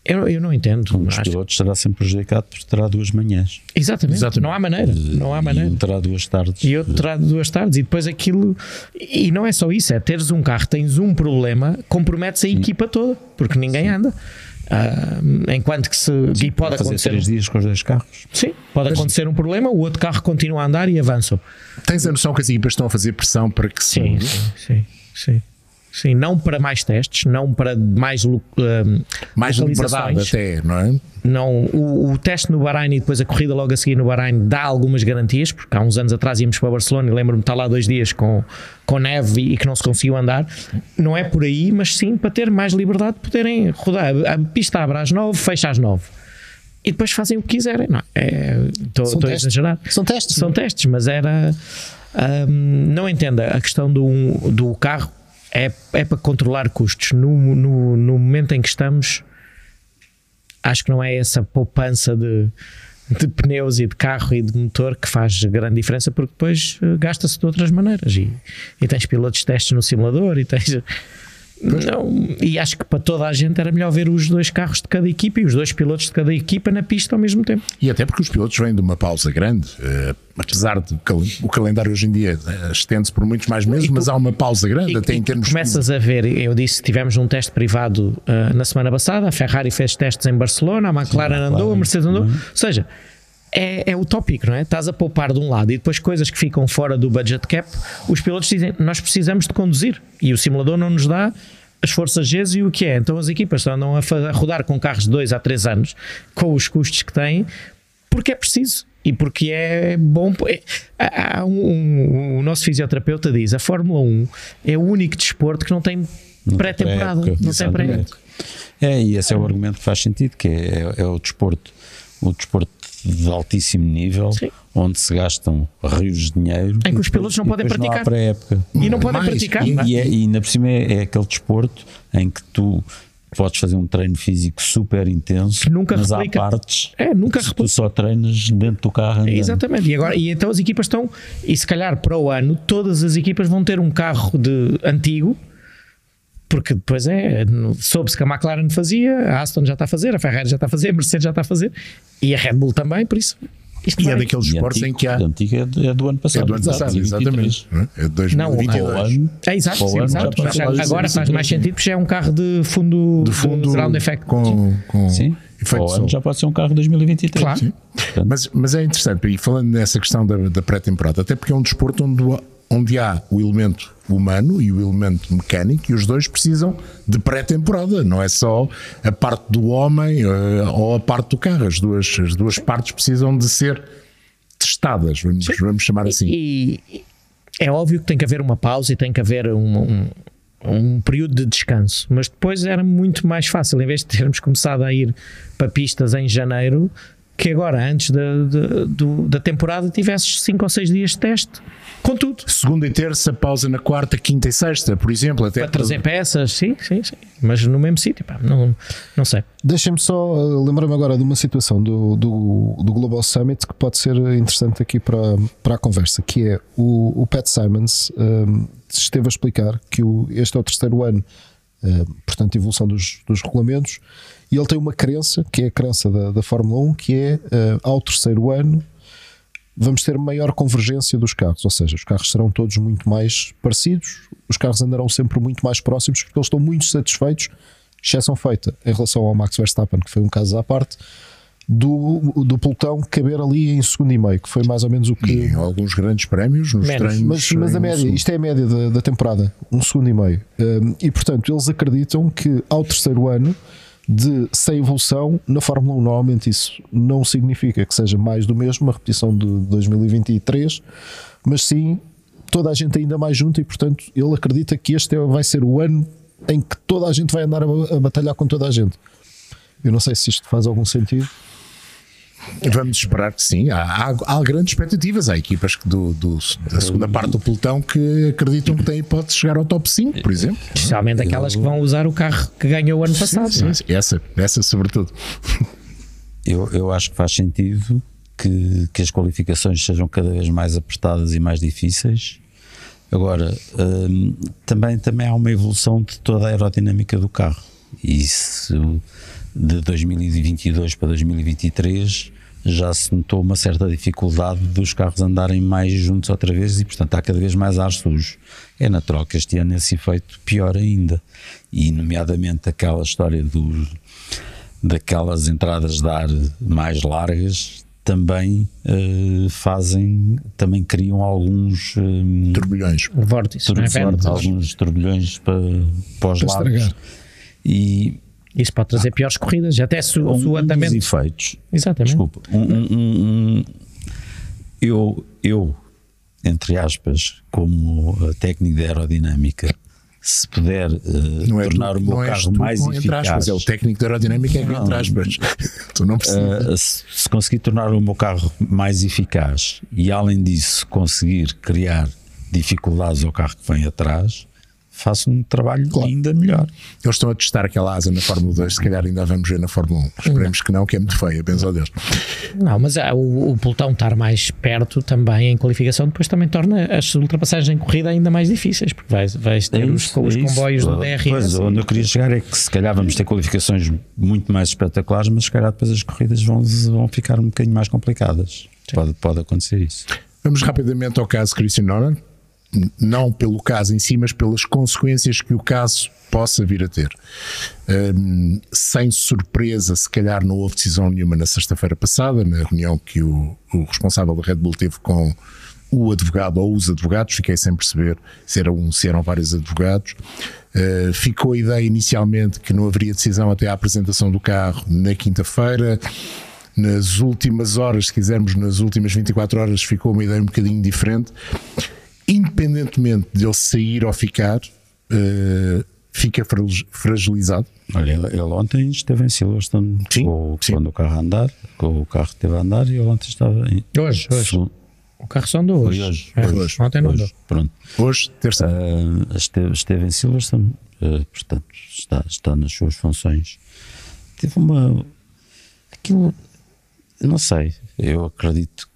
Eu, eu não entendo. Um dos pilotos será sempre prejudicado porque terá duas manhãs. Exatamente, Exatamente. Não há maneira. Não há maneira. E um terá duas tardes. E outro terá duas tardes. E depois aquilo. E não é só isso, é teres um carro, tens um problema, comprometes a equipa toda, porque ninguém Sim. anda. Ah, enquanto que se Sim, e pode acontecer três dias com os dois carros. Sim, pode mas acontecer um problema, o outro carro continua a andar e avança. Tens a noção que as equipas estão a fazer pressão para que se sim, sim, sim, sim. Sim, não para mais testes, não para mais uh, mais liberdade até, não é? Não, o, o teste no Bahrain e depois a corrida logo a seguir no Bahrain dá algumas garantias, porque há uns anos atrás íamos para Barcelona e lembro-me de estar lá dois dias com, com neve e, e que não se conseguiu andar. Não é por aí, mas sim para ter mais liberdade de poderem rodar. A pista abre às nove, fecha às nove. E depois fazem o que quiserem. Não, é, tô, São tô a exagerar. São testes. São testes, mas era... Um, não entenda a questão do, do carro. É, é para controlar custos. No, no, no momento em que estamos, acho que não é essa poupança de, de pneus e de carro e de motor que faz grande diferença, porque depois gasta-se de outras maneiras. E, e tens pilotos de testes no simulador e tens... Não, e acho que para toda a gente era melhor ver os dois carros de cada equipa e os dois pilotos de cada equipa na pista ao mesmo tempo. E até porque os pilotos vêm de uma pausa grande, uh, apesar de o calendário hoje em dia estende-se por muitos mais meses, e mas tu, há uma pausa grande e, até e em termos... Começas de... a ver, eu disse, tivemos um teste privado uh, na semana passada, a Ferrari fez testes em Barcelona, a McLaren Sim, andou, claro. a Mercedes andou, uhum. ou seja... É, é utópico, não é? Estás a poupar de um lado e depois coisas que ficam fora do budget cap, os pilotos dizem, nós precisamos de conduzir e o simulador não nos dá as forças G e o que é. Então as equipas andam a, a rodar com carros de dois a três anos, com os custos que têm, porque é preciso e porque é bom. Há um, um, o nosso fisioterapeuta diz, a Fórmula um é o único desporto que não tem pré-temporada, não tem pré-época. É, e esse é o argumento que faz sentido, que é, é, é o desporto, o desporto de altíssimo nível, Sim. onde se gastam rios de dinheiro em que os pilotos não podem praticar e não podem praticar e ainda por cima é, é aquele desporto em que tu podes fazer um treino físico super intenso, nunca mas replica. há partes é, nunca que tu só treinas dentro do carro andando. Exatamente, e, agora, e então as equipas estão, e se calhar para o ano todas as equipas vão ter um carro de antigo, porque depois é, soube-se que a McLaren fazia, a Aston já está a fazer, a Ferrari já está a fazer, a Mercedes já está a fazer e a Red Bull também, por isso. Isto e é daqueles esportes em que há. Antigo é, do, é do ano passado. É do ano passado, exatamente. É de dois mil e vinte e dois. Não, é exato, sim, ano, exato. Mas agora faz mais sentido porque já é um carro de fundo, de fundo round effect. Com, com sim. Efeito ano já pode ser um carro de dois mil e vinte e três. Claro. Sim. Mas, mas é interessante, e falando nessa questão da, da pré-temporada, até porque é um desporto onde. onde há o elemento humano e o elemento mecânico, e os dois precisam de pré-temporada, não é só a parte do homem uh, ou a parte do carro, as duas, as duas partes precisam de ser testadas, vamos, vamos chamar assim. E, e é óbvio que tem que haver uma pausa e tem que haver um, um, um período de descanso, mas depois era muito mais fácil, em vez de termos começado a ir para pistas em janeiro, que agora, antes da, da, da temporada, tivesses cinco ou seis dias de teste, com tudo. Segunda e terça, pausa na quarta, quinta e sexta, por exemplo. Até para trazer para... peças, sim, sim, sim. Mas no mesmo sítio, pá, não, não sei. Deixem-me só, lembrar-me agora de uma situação do, do, do Global Summit que pode ser interessante aqui para, para a conversa, que é o, o Pat Simons um, esteve a explicar que o, este é o terceiro ano, um, portanto, evolução dos, dos regulamentos, e ele tem uma crença, que é a crença da, da Fórmula um, que é, uh, ao terceiro ano, vamos ter maior convergência dos carros, ou seja, os carros serão todos muito mais parecidos, os carros andarão sempre muito mais próximos, porque eles estão muito satisfeitos, exceção feita, em relação ao Max Verstappen, que foi um caso à parte, do, do pelotão caber ali em segundo e meio, que foi mais ou menos o que... E em alguns grandes prémios, nos menos. treinos... Mas, mas a média, isto é a média da, da temporada, um segundo e meio, um, e portanto eles acreditam que ao terceiro ano, de sem evolução, na Fórmula um normalmente isso não significa que seja mais do mesmo, uma repetição de dois mil e vinte e três, mas sim toda a gente ainda mais junta, e portanto ele acredita que este vai ser o ano em que toda a gente vai andar a batalhar com toda a gente. Eu não sei se isto faz algum sentido. Vamos esperar que sim. Há, há, há grandes expectativas. Há equipas do, do, da segunda parte do pelotão que acreditam que têm hipótese de chegar ao top cinco, por exemplo. Especialmente aquelas que vão usar o carro que ganhou o ano passado. Sim, sim, essa, essa sobretudo. Eu, eu acho que faz sentido que, que as qualificações sejam cada vez mais apertadas e mais difíceis. Agora, hum, também, também há uma evolução de toda a aerodinâmica do carro. Isso de dois mil e vinte e dois para dois mil e vinte e três já se notou uma certa dificuldade dos carros andarem mais juntos outra vez e, portanto, há cada vez mais ar sujo. É natural que este ano esse efeito pior ainda, e nomeadamente aquela história do, daquelas entradas de ar mais largas também eh, fazem, também criam alguns eh, turbilhões, vórtices, turbilhões, alguns turbilhões para, para os lados. E isso pode trazer ah, piores corridas, até su, um, su andamento. Um dos efeitos. Exatamente. Desculpa. Um, um, um, um, eu, eu, entre aspas, como técnico de aerodinâmica, se puder uh, é tornar tu, o meu carro tu, mais não eficaz. Entre aspas, é o técnico de aerodinâmica é que entre aspas. Tu não precisas. Uh, se, se conseguir tornar o meu carro mais eficaz e, além disso, conseguir criar dificuldades ao carro que vem atrás, faço um trabalho claro. ainda melhor. Eles estão a testar aquela asa na Fórmula dois, se calhar ainda vamos ver na Fórmula um. Esperemos não. que não, que é muito feia, benzo a Deus. Não, mas ah, o, o pelotão estar mais perto também em qualificação depois também torna as ultrapassagens em corrida ainda mais difíceis, porque vais, vais ter é isso, os, os é comboios do D R S. Pois, onde eu queria chegar é que se calhar vamos ter qualificações muito mais espetaculares, mas se calhar depois as corridas vão, vão ficar um bocadinho mais complicadas. Pode, pode acontecer isso. Vamos rapidamente ao caso Christian Horner. Não pelo caso em si, mas pelas consequências que o caso possa vir a ter. Um, sem surpresa, se calhar não houve decisão nenhuma na sexta-feira passada, na reunião que o, o responsável da Red Bull teve com o advogado ou os advogados, fiquei sem perceber se, era um, se eram vários advogados. Uh, ficou a ideia inicialmente que não haveria decisão até à apresentação do carro na quinta-feira. Nas últimas horas, se quisermos, nas últimas vinte e quatro horas ficou uma ideia um bocadinho diferente. Independentemente de ele sair ou ficar, uh, fica fragilizado. Olha, ele, ele ontem esteve em Silverstone com, quando o carro a andar, com o carro esteve a andar e ele ontem estava em... Hoje, hoje. O carro só andou hoje. Hoje, é, hoje, hoje ontem não andou. Hoje, pronto. Hoje, terça. Uh, esteve, esteve em Silverstone, uh, portanto, está, está nas suas funções. Teve uma... Aquilo... Não sei, eu acredito que...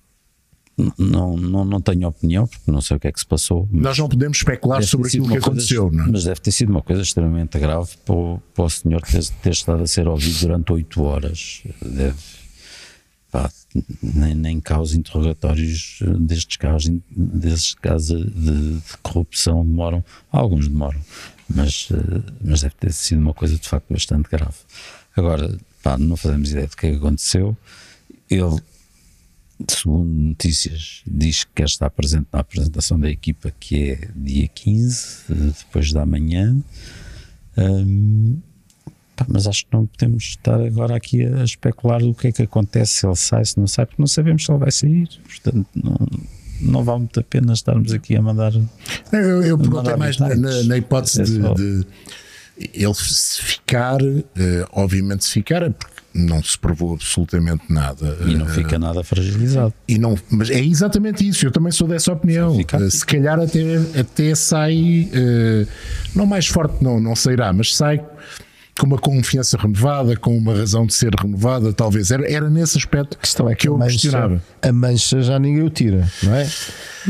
Não, não, não tenho opinião, porque não sei o que é que se passou. Nós não podemos especular sobre aquilo que aconteceu, não é? Mas deve ter sido uma coisa extremamente grave para o, para o senhor ter, ter estado a ser ouvido durante oito horas. Deve, pá, nem, nem causa interrogatórios destes casos, destes casos de, de corrupção demoram, alguns demoram, mas, mas deve ter sido uma coisa de facto bastante grave. Agora, pá, não fazemos ideia do que é que aconteceu. Ele, segundo notícias, diz que quer estar presente na apresentação da equipa, que é dia quinze, depois da manhã. Hum, pá, mas acho que não podemos estar agora aqui a especular o que é que acontece, se ele sai, se não sai, porque não sabemos se ele vai sair. Portanto, não, não vale muito a pena estarmos aqui a mandar. Eu, eu perguntei mais na, na, na hipótese é de, de ele se ficar, obviamente se ficar, porque não se provou absolutamente nada. E não fica nada fragilizado. E não, mas é exatamente isso, eu também sou dessa opinião. Se, se calhar até, até sai, não mais forte não, não sairá, mas sai com uma confiança renovada, com uma razão de ser renovada, talvez. Era, era nesse aspecto é que, que eu questionava. A mancha já ninguém o tira, não é?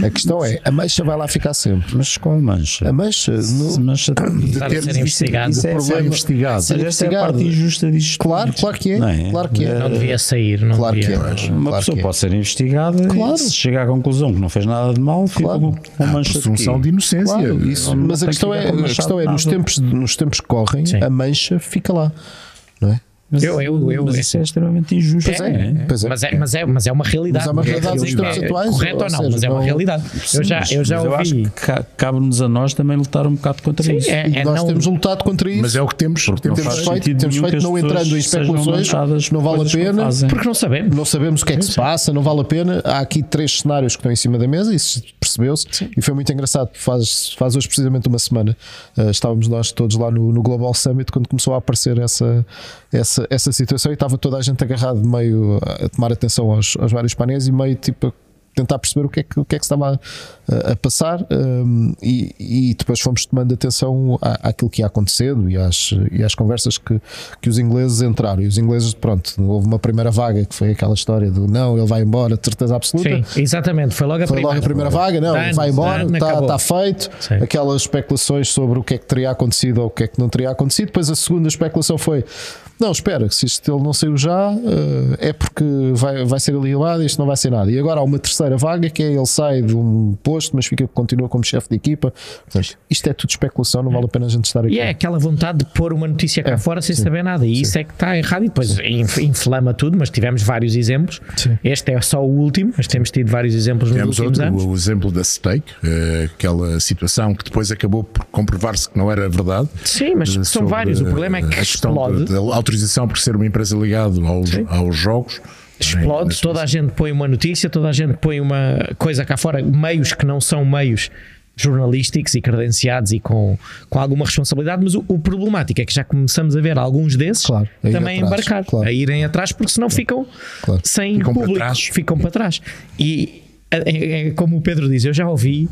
A questão é, a mancha vai lá ficar sempre. Mas qual mancha? A mancha, no, mancha de ter ser investigado, de problema investigado. Ser investigado. É a parte injusta disto. Claro, claro que é. Não, é? Claro que é. Não devia sair, não claro devia. Que é, mas, uma claro pessoa que é. Pode ser investigada claro. E se chega à conclusão que não fez nada de mal, fica claro. Com, com mancha de presunção de inocência. Claro, isso, mas a questão, que é, a questão é, nos tempos, nos tempos que correm, sim. A mancha fica lá, não é? Mas, eu, eu, eu, mas isso é extremamente injusto. Pois é, é, é, pois é, mas, é, é. Mas, é mas é uma realidade. Mas é uma realidade dos tempos atuais. Correto ou não, seja, mas é uma realidade. Sim, eu já, eu já ouvi. Eu acho que cabe-nos a nós também lutar um bocado contra sim, isso. É, é, nós não... temos lutado contra isso. Mas é o que temos, temos, temos feito. Temos feito não entrando em especulações, não vale a pena. Porque não sabemos. Não sabemos o que é que se passa, não vale a pena. Há aqui três cenários que estão em cima da mesa e se percebeu-se, e foi muito engraçado. Faz, faz hoje precisamente uma semana, uh, estávamos nós todos lá no, no Global Summit quando começou a aparecer essa, essa, essa situação, e estava toda a gente agarrada de meio a tomar atenção aos, aos vários painéis e meio tipo tentar perceber o que é que, o que, é que estava a, a passar, um, e, e depois fomos tomando atenção à, àquilo que ia acontecendo e às, e às conversas que, que os ingleses entraram. E os ingleses, pronto, houve uma primeira vaga que foi aquela história do não, ele vai embora, de certeza absoluta. Sim, exatamente, foi logo a foi primeira, logo a primeira vaga, não, ele vai embora, está tá feito. Sim. Aquelas especulações sobre o que é que teria acontecido ou o que é que não teria acontecido. Depois a segunda especulação foi: não, espera, se isto ele não saiu já, é porque vai, vai ser aliado e isto não vai ser nada. E agora há uma terceira vaga que é ele sai de um posto, mas fica, continua como chefe de equipa. Portanto, isto é tudo especulação, não vale a pena a gente estar aqui. E é aquela vontade de pôr uma notícia cá é, fora sem sim, saber nada, e sim. isso é que está errado, e depois inflama tudo. Mas tivemos vários exemplos, sim. este é só o último, mas temos tido vários exemplos nos tivemos últimos outro, anos. O exemplo da Steak, aquela situação que depois acabou por comprovar-se que não era verdade. Sim, mas são vários, o problema é que explode. Autorização por ser uma empresa ligada aos, aos jogos. Explode, é, toda a gente põe uma notícia, toda a gente põe uma coisa cá fora, meios que não são meios jornalísticos e credenciados e com, com alguma responsabilidade, mas o, o problemático é que já começamos a ver alguns desses claro, a também atrás, embarcar, claro. a irem atrás, porque senão claro, ficam claro. sem ficam público, para ficam para trás. E é, é, como o Pedro diz, eu já ouvi.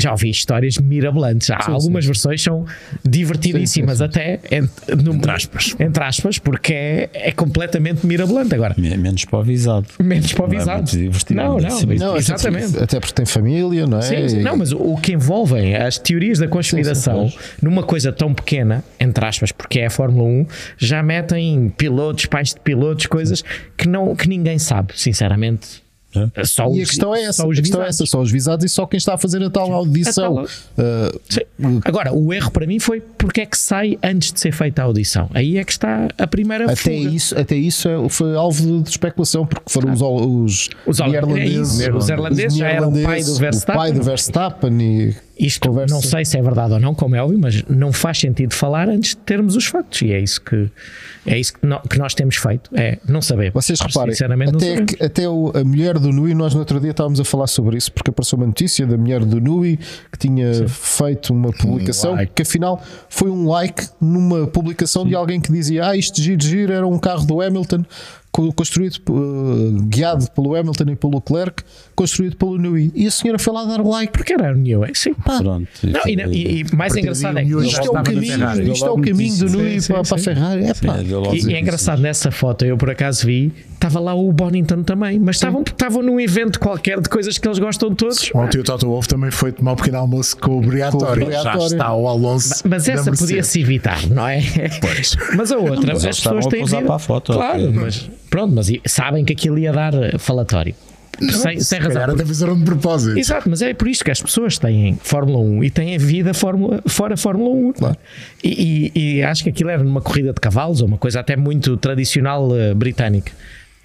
Já ouvi histórias mirabolantes. Há sim, algumas sim. versões são divertidíssimas, sim, sim, sim. até entre, no, entre, aspas. entre aspas, porque é, é completamente mirabolante agora. Menos para o avisado. Menos para o avisado. Não, é não, não, não, exatamente. Até porque tem família, não é? Sim, sim. Não, mas o, o que envolvem as teorias da conspiração sim, sim, numa coisa tão pequena, entre aspas, porque é a Fórmula um, já metem pilotos, pais de pilotos, coisas que, não, que ninguém sabe, sinceramente. Só e os, a questão é essa, só os, a questão é essa, só os visados e só quem está a fazer a tal audição. Uh, Agora, o erro para mim foi porque é que sai antes de ser feita a audição. Aí é que está a primeira até fuga. Isso, até isso foi alvo de especulação, porque foram ah. os, os, os irlandeses. É os irlandeses já eram o pai do Verstappen. O pai do Verstappen e... Isto conversa. Não sei se é verdade ou não, como é óbvio, mas não faz sentido falar antes de termos os factos, e é isso que, é isso que, no, que nós temos feito, é não sabemos. Vocês reparem, sinceramente, até, não que, até o, a mulher do Newey, nós no outro dia estávamos a falar sobre isso, porque apareceu uma notícia da mulher do Newey que tinha Sim. feito uma publicação um like. que afinal foi um like numa publicação Sim. de alguém que dizia: ah, isto giro, giro, era um carro do Hamilton, construído, uh, guiado pelo Hamilton e pelo Leclerc, construído pelo Newey. E a senhora foi lá dar like. Porque era o Newey, sim. Pronto, não, e, não, e, e mais engraçado é que isto é o caminho, isto é o caminho do Newey para, para a Ferrari. É, pá. E, e é engraçado, nessa foto eu por acaso vi, estava lá o Bonington também, mas estavam, estavam num evento qualquer de coisas que eles gostam de todos. Ontem o Toto Wolff também foi tomar um pequeno almoço com o Briatore. Já está o Alonso. Mas essa podia-se evitar, não é? Pois. Mas a outra, as pessoas têm que para a foto. Claro, mas... Pronto, mas sabem que aquilo ia dar falatório. Não, sem, sem razão. Era de propósito. Exato, mas é por isto que as pessoas têm Fórmula um e têm a vida Fórmula, fora Fórmula um. Claro. E, e, e acho que aquilo era numa corrida de cavalos, ou uma coisa até muito tradicional uh, britânica.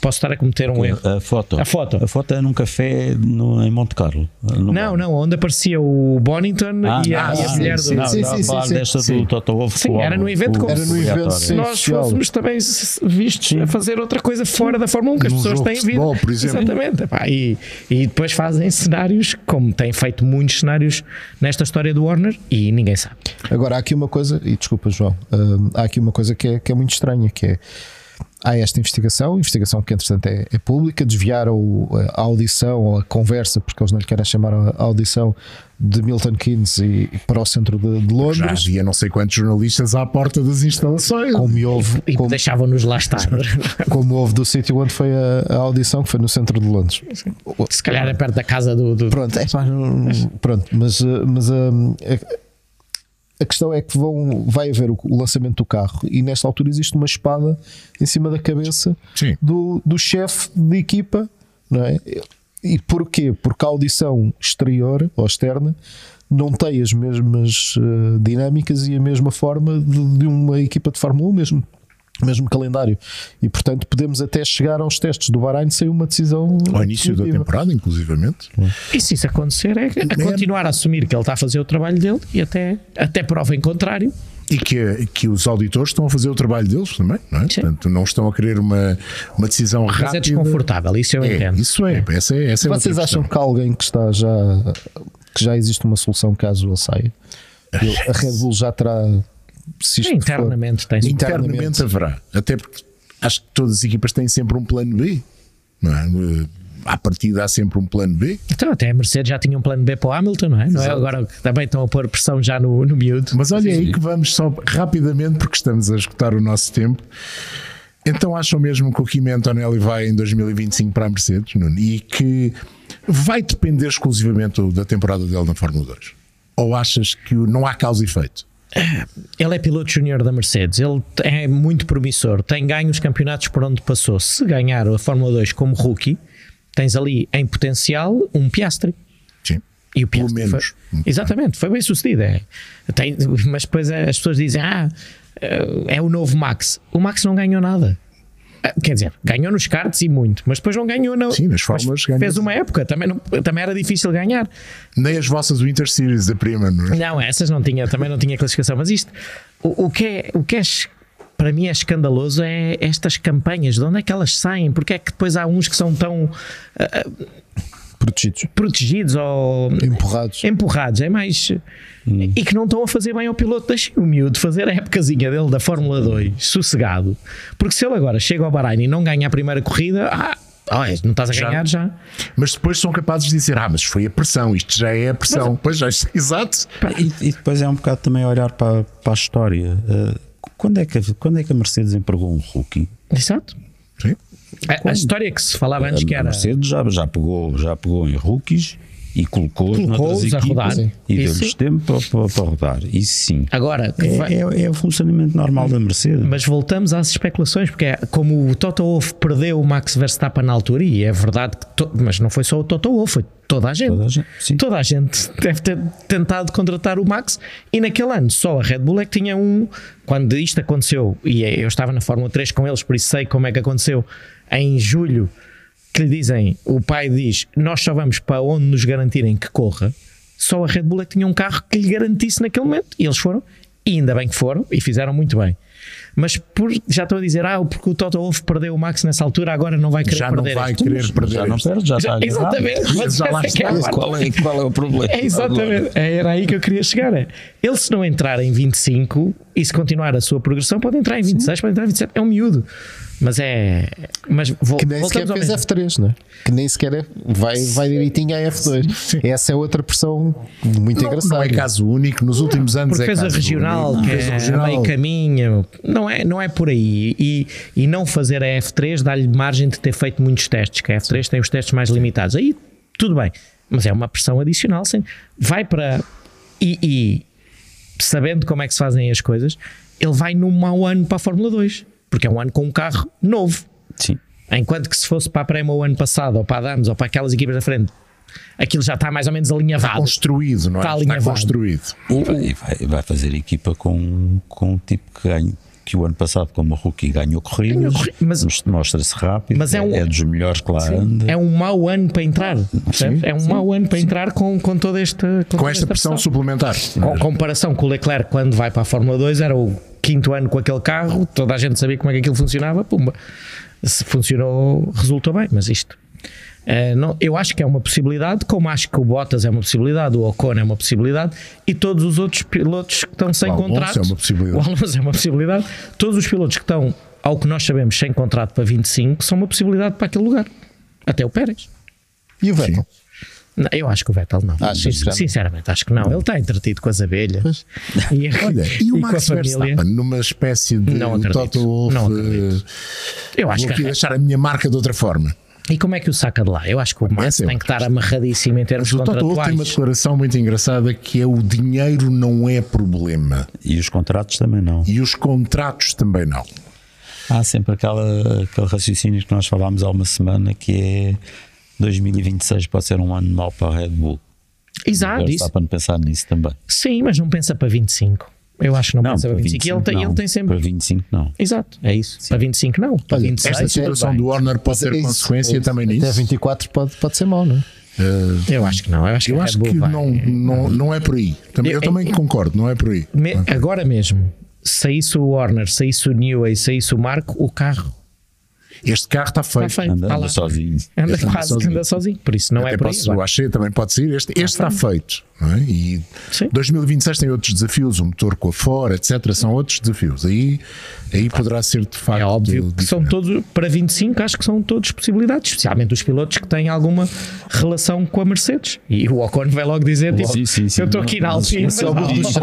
Posso estar a cometer um erro. A foto. A foto. A foto é num café no, em Monte Carlo. Não, bar. não, onde aparecia o Bonington ah, e a, ah, a mulher sim, do. Sim, não, sim, sim, desta sim. do Toto Wolff. Sim, era no evento como se nós fôssemos também vistos sim. a fazer outra coisa fora sim. da Fórmula um, que as pessoas têm vida. Futebol, por exemplo. Exatamente. Pá, e, e depois fazem cenários, como têm feito muitos cenários nesta história do Horner, e ninguém sabe. Agora, há aqui uma coisa, e desculpa, João, hum, há aqui uma coisa que é, que é muito estranha, que é. Há esta investigação, investigação que entretanto é, é pública, desviaram a audição ou a conversa, porque eles não lhe querem chamar a audição, de Milton Keynes e para o centro de, de Londres. Já havia não sei quantos jornalistas à porta das instalações. Como houve, e como, deixavam-nos lá estar. Como houve do sítio onde foi a, a audição, que foi no centro de Londres. Se calhar é perto da casa do... do... Pronto, é, mas, pronto, mas, mas um, é, a questão é que vão, vai haver o lançamento do carro e nesta altura existe uma espada em cima da cabeça Sim. do, do chefe de equipa, não é? E porquê? Porque a audição exterior ou externa não tem as mesmas uh, dinâmicas e a mesma forma de, de uma equipa de Fórmula um, mesmo, mesmo calendário. E portanto podemos até chegar aos testes do Bahrain sem uma decisão ao início definitiva. Da temporada, inclusivamente. E se isso acontecer é a continuar a assumir que ele está a fazer o trabalho dele e até, até prova em contrário. E que, que os auditores estão a fazer o trabalho deles também, não é? Sim. Portanto, não estão a querer uma, uma decisão rápida. Mas é desconfortável, isso eu é, entendo. Isso é, é. Essa é, essa é Vocês acham que alguém que está já que já existe uma solução caso ele saia. Ele, a Red Bull já terá. Internamente, for, tem internamente internamente haverá. Até porque acho que todas as equipas têm sempre um plano B. Não é? À partida há sempre um plano B. Então até a Mercedes já tinha um plano B para o Hamilton, não é? Não é? Agora também estão a pôr pressão já no, no miúdo. Mas olha aí que vamos só rapidamente, porque estamos a esgotar o nosso tempo. Então acham mesmo que o Kimi Antonelli vai em dois mil e vinte e cinco para a Mercedes, Nuno? E que vai depender exclusivamente da temporada dele na Fórmula dois? Ou achas que não há causa e efeito? Ele é piloto júnior da Mercedes, ele é muito promissor, tem ganho os campeonatos por onde passou. Se ganhar a Fórmula dois como rookie, tens ali em potencial um Piastri. Sim. E o Piastri pelo menos. Foi, exatamente, foi bem sucedido. É. Tem, mas depois as pessoas dizem: ah, é o novo Max. O Max não ganhou nada. Quer dizer, ganhou nos karts e muito, mas depois não ganhou. Não, sim, nas fórmulas ganhou. Fez uma época, também, não, também era difícil ganhar. Nem as vossas Winter Series da prima, não é? Não, essas não tinha, também não tinha classificação. Mas isto, o, o, que é, o que é para mim é escandaloso é estas campanhas, de onde é que elas saem? Porque é que depois há uns que são tão... Uh, protegidos. Protegidos ou... Empurrados. Empurrados, é mais... Hum. E que não estão a fazer bem ao piloto. Deixem o miúdo fazer a épocazinha dele da Fórmula dois, sossegado. Porque se ele agora chega ao Bahrain e não ganha a primeira corrida, ah, não estás a ganhar já. já. Mas depois são capazes de dizer: ah, mas foi a pressão, isto já é a pressão. Mas, pois já, exato. E, e depois é um bocado também olhar para, para a história. Uh, quando, é que, quando é que a Mercedes empregou um rookie? Exato. Sim. A, a história que se falava antes que era... A Mercedes já, já, pegou, já pegou em rookies e colocou-os noutras equipas a rodar. E deu-lhes tempo para, para rodar. Isso sim. Agora, é, vai... é, é o funcionamento normal da Mercedes. Mas voltamos às especulações, porque é, como o Toto Wolff perdeu o Max Verstappen na altura, e é verdade, que to... mas não foi só o Toto Wolff, foi toda a gente. Toda a gente, toda a gente deve ter tentado contratar o Max, e naquele ano só a Red Bull é que tinha um... Quando isto aconteceu, e eu estava na Fórmula três com eles, por isso sei como é que aconteceu, em julho, que lhe dizem, o pai diz: nós só vamos para onde nos garantirem que corra. Só a Red Bull é que tinha um carro que lhe garantisse naquele momento, e eles foram, e ainda bem que foram, e fizeram muito bem. Mas por, já estou a dizer, ah, porque o Toto Wolff perdeu o Max nessa altura, agora não vai querer já perder. Já não vai este. querer perder. Já não perde, já está. Exatamente. Mas já lá está. É qual, é, qual é o problema? É exatamente. Era aí que eu queria chegar. É. Ele, se não entrar em vinte e cinco e se continuar a sua progressão, pode entrar em vinte e seis, sim, pode entrar em vinte e sete. É um miúdo. Mas é. Mas vou, que nem sequer fez F três, não é? Que nem sequer é, vai, vai direitinho à F dois. Sim. Essa é outra pressão muito não, engraçada. Não é caso único, nos últimos anos porque é fez a regional, único, que fez é regional. Meio caminho. Não é, não é por aí. E, e não fazer a F três dá-lhe margem de ter feito muitos testes, que a F três tem os testes mais limitados. Aí tudo bem, mas é uma pressão adicional. Sim. Vai para. E, e sabendo como é que se fazem as coisas, ele vai num mau ano para a Fórmula dois. Porque é um ano com um carro novo. Sim. Enquanto que se fosse para a Prema o ano passado, ou para a Dams, ou para aquelas equipas da frente, aquilo já está mais ou menos alinhavado. Está construído, não é? Está, está construído. E vai, vai, vai fazer equipa com, com um tipo que ganha. Que o ano passado, como rookie, ganhou corridas, mas mostra-se rápido, mas é, um, é dos melhores que lá anda. É um mau ano para entrar, sim, é um sim, mau ano para sim. entrar com, com toda esta com, com esta, esta pressão, pressão suplementar. Com comparação com o Leclerc, quando vai para a Fórmula dois, era o quinto ano com aquele carro, toda a gente sabia como é que aquilo funcionava, pumba. Se funcionou, resultou bem, mas isto... Uh, não, eu acho que é uma possibilidade, como acho que o Bottas é uma possibilidade, o Ocon é uma possibilidade, e todos os outros pilotos que estão sem contrato, o Alonso é uma possibilidade, todos os pilotos que estão, ao que nós sabemos, sem contrato para vinte e cinco, são uma possibilidade para aquele lugar, até o Pérez. E o Vettel? Não, eu acho que o Vettel não, acho Sin não. sinceramente acho que não, ele está entretido com as abelhas e, olha, e o e Max Verstappen numa espécie de não acredito, Toto Wolff, não acredito. Eu acho vou que deixar a minha marca de outra forma. E como é que o saca de lá? Eu acho que o Max tem que estar amarradíssimo em termos contratuais. O Toto Wolff tem uma declaração muito engraçada, que é: o dinheiro não é problema. E os contratos também não. E os contratos também não. Há sempre aquela, aquele raciocínio que nós falámos há uma semana, que é: dois mil e vinte e seis pode ser um ano mau para a Red Bull. Exato. Isso. Dá para pensar nisso também. Sim, mas não pensa para vinte e cinco. Eu acho que não, não pensa para vinte e cinco. vinte e cinco ele, não, ele tem sempre. Para vinte e cinco não. Exato, é isso. Sim. Para vinte e cinco não. Para olha, vinte e seis, esta situação do Horner pode ter isso, consequência isso, também nisso. Até vinte e quatro pode, pode ser mau, não é? Uh, eu acho que não. Eu acho eu que, acho que não, não, não é por aí. Eu, eu também eu, concordo, não é por aí. Me, agora mesmo, saísse o Horner, saísse o Newey, saísse o Marco, o carro Este carro está feito. Está feito. Anda, está anda sozinho. Anda este quase sozinho. Anda sozinho. Por isso não até é para isso. O Axé também pode sair. Este está, este está feito. Não é? E sim. dois mil e vinte e seis tem outros desafios, o motor com a fora, etcétera. São outros desafios. Aí, aí poderá ser de facto. É óbvio que são todos, para vinte e cinco, acho que são todos possibilidades, especialmente os pilotos que têm alguma relação com a Mercedes. E o Ocon vai logo dizer: tipo, sim, sim, sim, eu estou aqui na Alpine.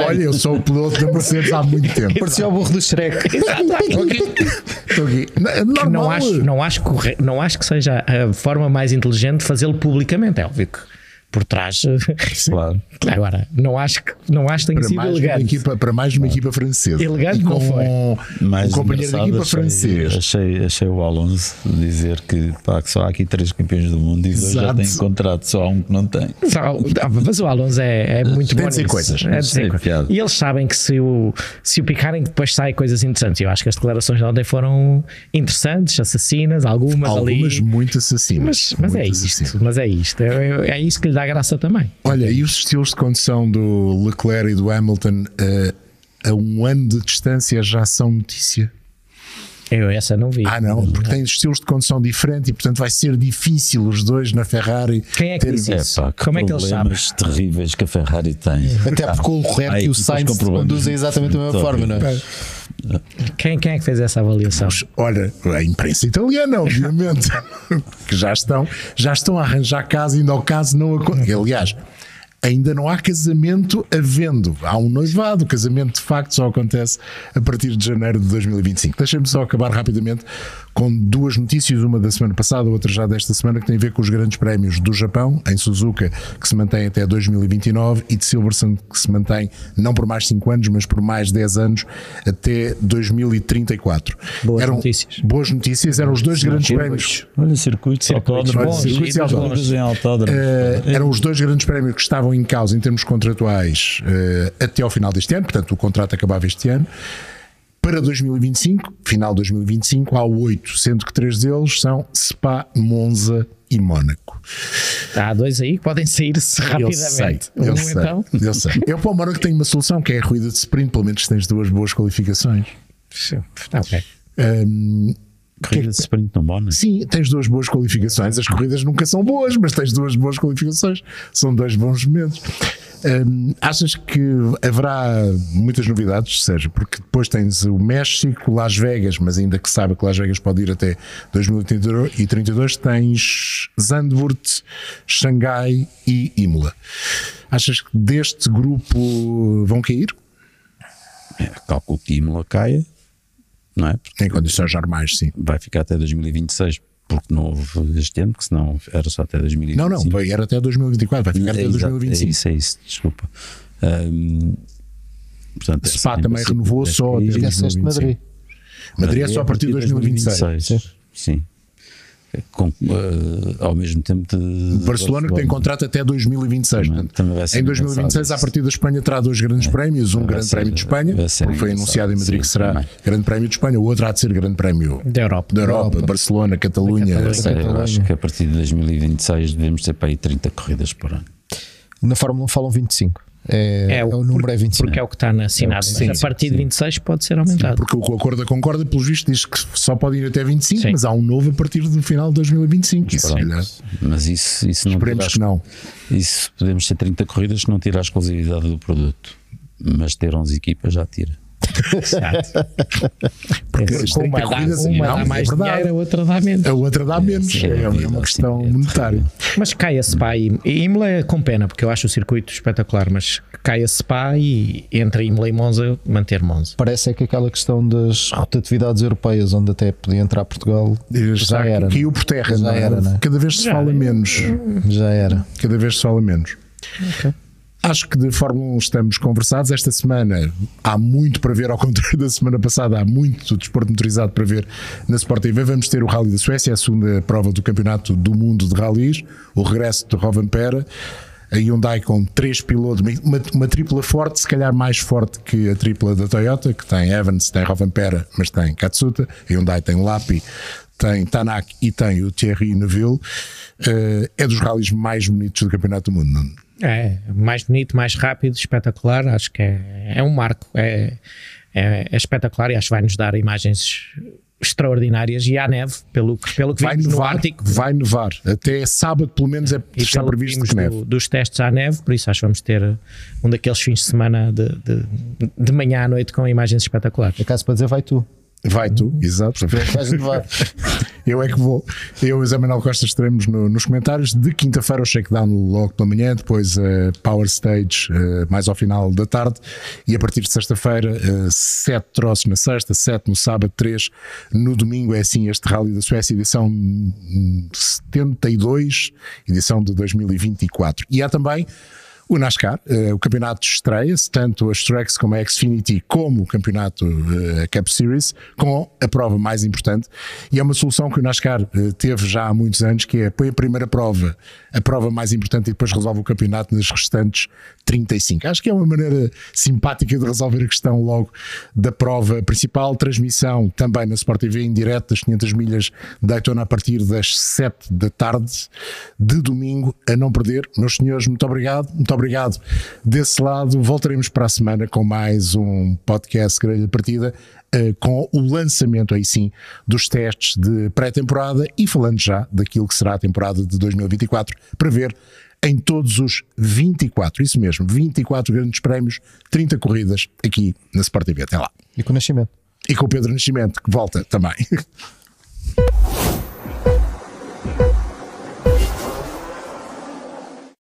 Olha, eu sou o piloto da Mercedes há muito tempo. Parecia o burro do Shrek. Estou aqui. Não acho, não, acho que, não acho que seja a forma mais inteligente fazê-lo publicamente, é óbvio que por trás. Claro. Agora, não acho que não acho que tenha sido elegante. Equipa, para mais uma claro. equipa francesa. Elegante não foi. Mais um companheiro da equipa francesa. Achei, achei o Alonso dizer que, pá, que só há aqui três campeões do mundo e dois já têm contrato, só há um que não tem. Só, mas o Alonso é, é muito bom nisso. Coisas. É dizer coisas. E eles sabem que se o, se o picarem depois saem coisas interessantes. Eu acho que as declarações de ontem foram interessantes, assassinas, algumas, algumas ali. Muito assassinas. Mas, mas, muito é isto, assassinas. mas é isto. É, é isso que lhe dá a graça também. Olha, e os estilos de condução do Leclerc e do Hamilton a, a um ano de distância já são notícia? Eu essa não vi. Ah não, porque têm estilos de condução diferentes e portanto vai ser difícil os dois na Ferrari. Quem é que diz isso? É, pá, que como é que eles sabem? Os terríveis que a Ferrari tem. Até porque o Leclerc e o Sainz conduzem exatamente da mesma forma, não é? Quem, quem é que fez essa avaliação? Olha, a imprensa italiana, obviamente, que já estão, já estão a arranjar casa, ainda ao caso não acontece. Aliás, ainda não há casamento havendo. Há um noivado. O casamento de facto só acontece a partir de janeiro de dois mil e vinte e cinco. Deixem-me só acabar rapidamente com duas notícias, uma da semana passada, outra já desta semana, que tem a ver com os grandes prémios do Japão, em Suzuka, que se mantém até dois mil e vinte e nove, e de Silverstone, que se mantém não por mais cinco anos, mas por mais dez anos, até dois mil e trinta e quatro. Boas eram, notícias. Boas notícias, eram os dois grandes prémios. Olha, circuitos, circuitos, autódromos, circuitos e autódromos. Em autódromos. Uh, eram os dois grandes prémios que estavam em causa em termos contratuais uh, até ao final deste ano, portanto o contrato acabava este ano. Para dois mil e vinte e cinco, final de dois mil e vinte e cinco, há oito, sendo que três deles são Spa, Monza e Mónaco. Há dois aí que podem sair-se rapidamente. Eu sei, eu então? sei, eu sei. Eu para o Mónaco tenho uma solução, que é a corrida de sprint, pelo menos tens duas boas qualificações. Ok. Um, Corridas de sprint no Mónaco? Sim, tens duas boas qualificações. As corridas nunca são boas, mas tens duas boas qualificações. São dois bons momentos. Hum, achas que haverá muitas novidades, Sérgio? Porque depois tens o México, Las Vegas, mas ainda que saiba que Las Vegas pode ir até dois mil e trinta e dois, tens Zandvoort, Xangai e Imola. Achas que deste grupo vão cair? É, calculo que Imola caia. Não é? Em condições normais, sim. Vai ficar até dois mil e vinte e seis, porque não houve este ano, porque senão era só até dois mil e vinte e cinco. Não, não, era até dois mil e vinte e quatro, vai ficar é, até dois mil e vinte e cinco. É isso, é isso, desculpa. Um, portanto, Spa assim, também renovou só até dois mil e vinte e cinco. Madrid. Madrid é só a partir de dois mil e vinte e seis. Sim. Com, uh, ao mesmo tempo de Barcelona, que tem contrato até dois mil e vinte e seis. Também, também vai ser em dois mil e vinte e seis, a partir da Espanha, terá dois grandes é, prémios. Um grande ser, prémio de Espanha, porque foi anunciado em Madrid, sim, que será também grande prémio de Espanha. O outro há de ser grande prémio da Europa, da Europa, Europa. Barcelona, Catalunha. Eu acho que a partir de dois mil e vinte e seis devemos ter para aí trinta corridas por ano. Na Fórmula um falam vinte e cinco. É, é, o, é o número, porque é vinte e cinco. Porque é o que está na assinada. Mas sim, a partir sim. de vinte e seis pode ser aumentado. Sim, porque o acordo da Concórdia, pelos vistos, diz que só pode ir até vinte e cinco, sim, mas há um novo a partir do final de dois mil e vinte e cinco. Isso, mas isso, isso não esperemos tirar, que não. Isso podemos ter trinta corridas que não tira a exclusividade do produto, mas ter onze equipas já tira. Porque com uma corridas, dá, uma não, dá mais é dinheiro, a outra dá menos. A outra dá menos, é, é, é uma é, questão sim, monetária. Mas cai a Spa e, e Imola com pena, porque eu acho o circuito espetacular, mas cai a Spa e entre Imola e Monza, manter Monza. Parece é que aquela questão das rotatividades europeias, onde até podia entrar Portugal, já, já era. Caiu por terra, já não era, não é? Cada vez se já fala é. menos. Já era. Cada vez se fala menos. Ok. Acho que de Fórmula um estamos conversados. Esta semana há muito para ver, ao contrário da semana passada, há muito desporto motorizado para ver na Sport T V. Vamos ter o Rally da Suécia, a segunda prova do Campeonato do Mundo de Rallys, o regresso de Rovanperä, a Hyundai com três pilotos, uma, uma tripla forte, se calhar mais forte que a tripla da Toyota, que tem Evans, tem Rovanperä, mas tem Katsuta. A Hyundai tem Lappi, tem Tanaka e tem o Thierry Neuville. Uh, é dos rallies mais bonitos do Campeonato do Mundo, não? É, mais bonito, mais rápido, espetacular. Acho que é, é um marco, é, é, é espetacular, e acho que vai nos dar imagens extraordinárias e há neve, pelo, pelo que vai vimos nevar, no Ártico. Vai nevar, até sábado pelo menos é, é está previsto que neve. Do, dos testes à neve, por isso acho que vamos ter um daqueles fins de semana de, de, de manhã à noite com imagens espetaculares. Por acaso para dizer vai tu. Vai tu, exato. Eu é que vou. Eu e Zé Manuel Costa estaremos no, nos comentários de quinta-feira, o shakedown logo pela manhã, depois a Power Stage uh, mais ao final da tarde e a partir de sexta-feira, uh, sete troços na sexta, sete no sábado, três no domingo. É assim este Rally da Suécia, edição setenta e dois, edição de dois mil e vinte e quatro. E há também o NASCAR, uh, o campeonato estreia-se, tanto as Trucks como a Xfinity, como o campeonato uh, Cup Series, com a prova mais importante, e é uma solução que o NASCAR uh, teve já há muitos anos, que é põe a primeira prova, a prova mais importante, e depois resolve o campeonato nas restantes trinta e cinco. Acho que é uma maneira simpática de resolver a questão logo da prova principal. Transmissão também na Sport T V em direto das quinhentas milhas de Daytona a partir das sete da tarde de domingo, a não perder. Meus senhores, muito obrigado, muito obrigado. Obrigado. Desse lado, voltaremos para a semana com mais um podcast Grelha Partida, com o lançamento aí sim dos testes de pré-temporada e falando já daquilo que será a temporada de dois mil e vinte e quatro, para ver em todos os vinte e quatro, isso mesmo, vinte e quatro grandes prémios, trinta corridas aqui na Sport T V. Até lá. E com o Nascimento. E com o Pedro Nascimento, que volta também.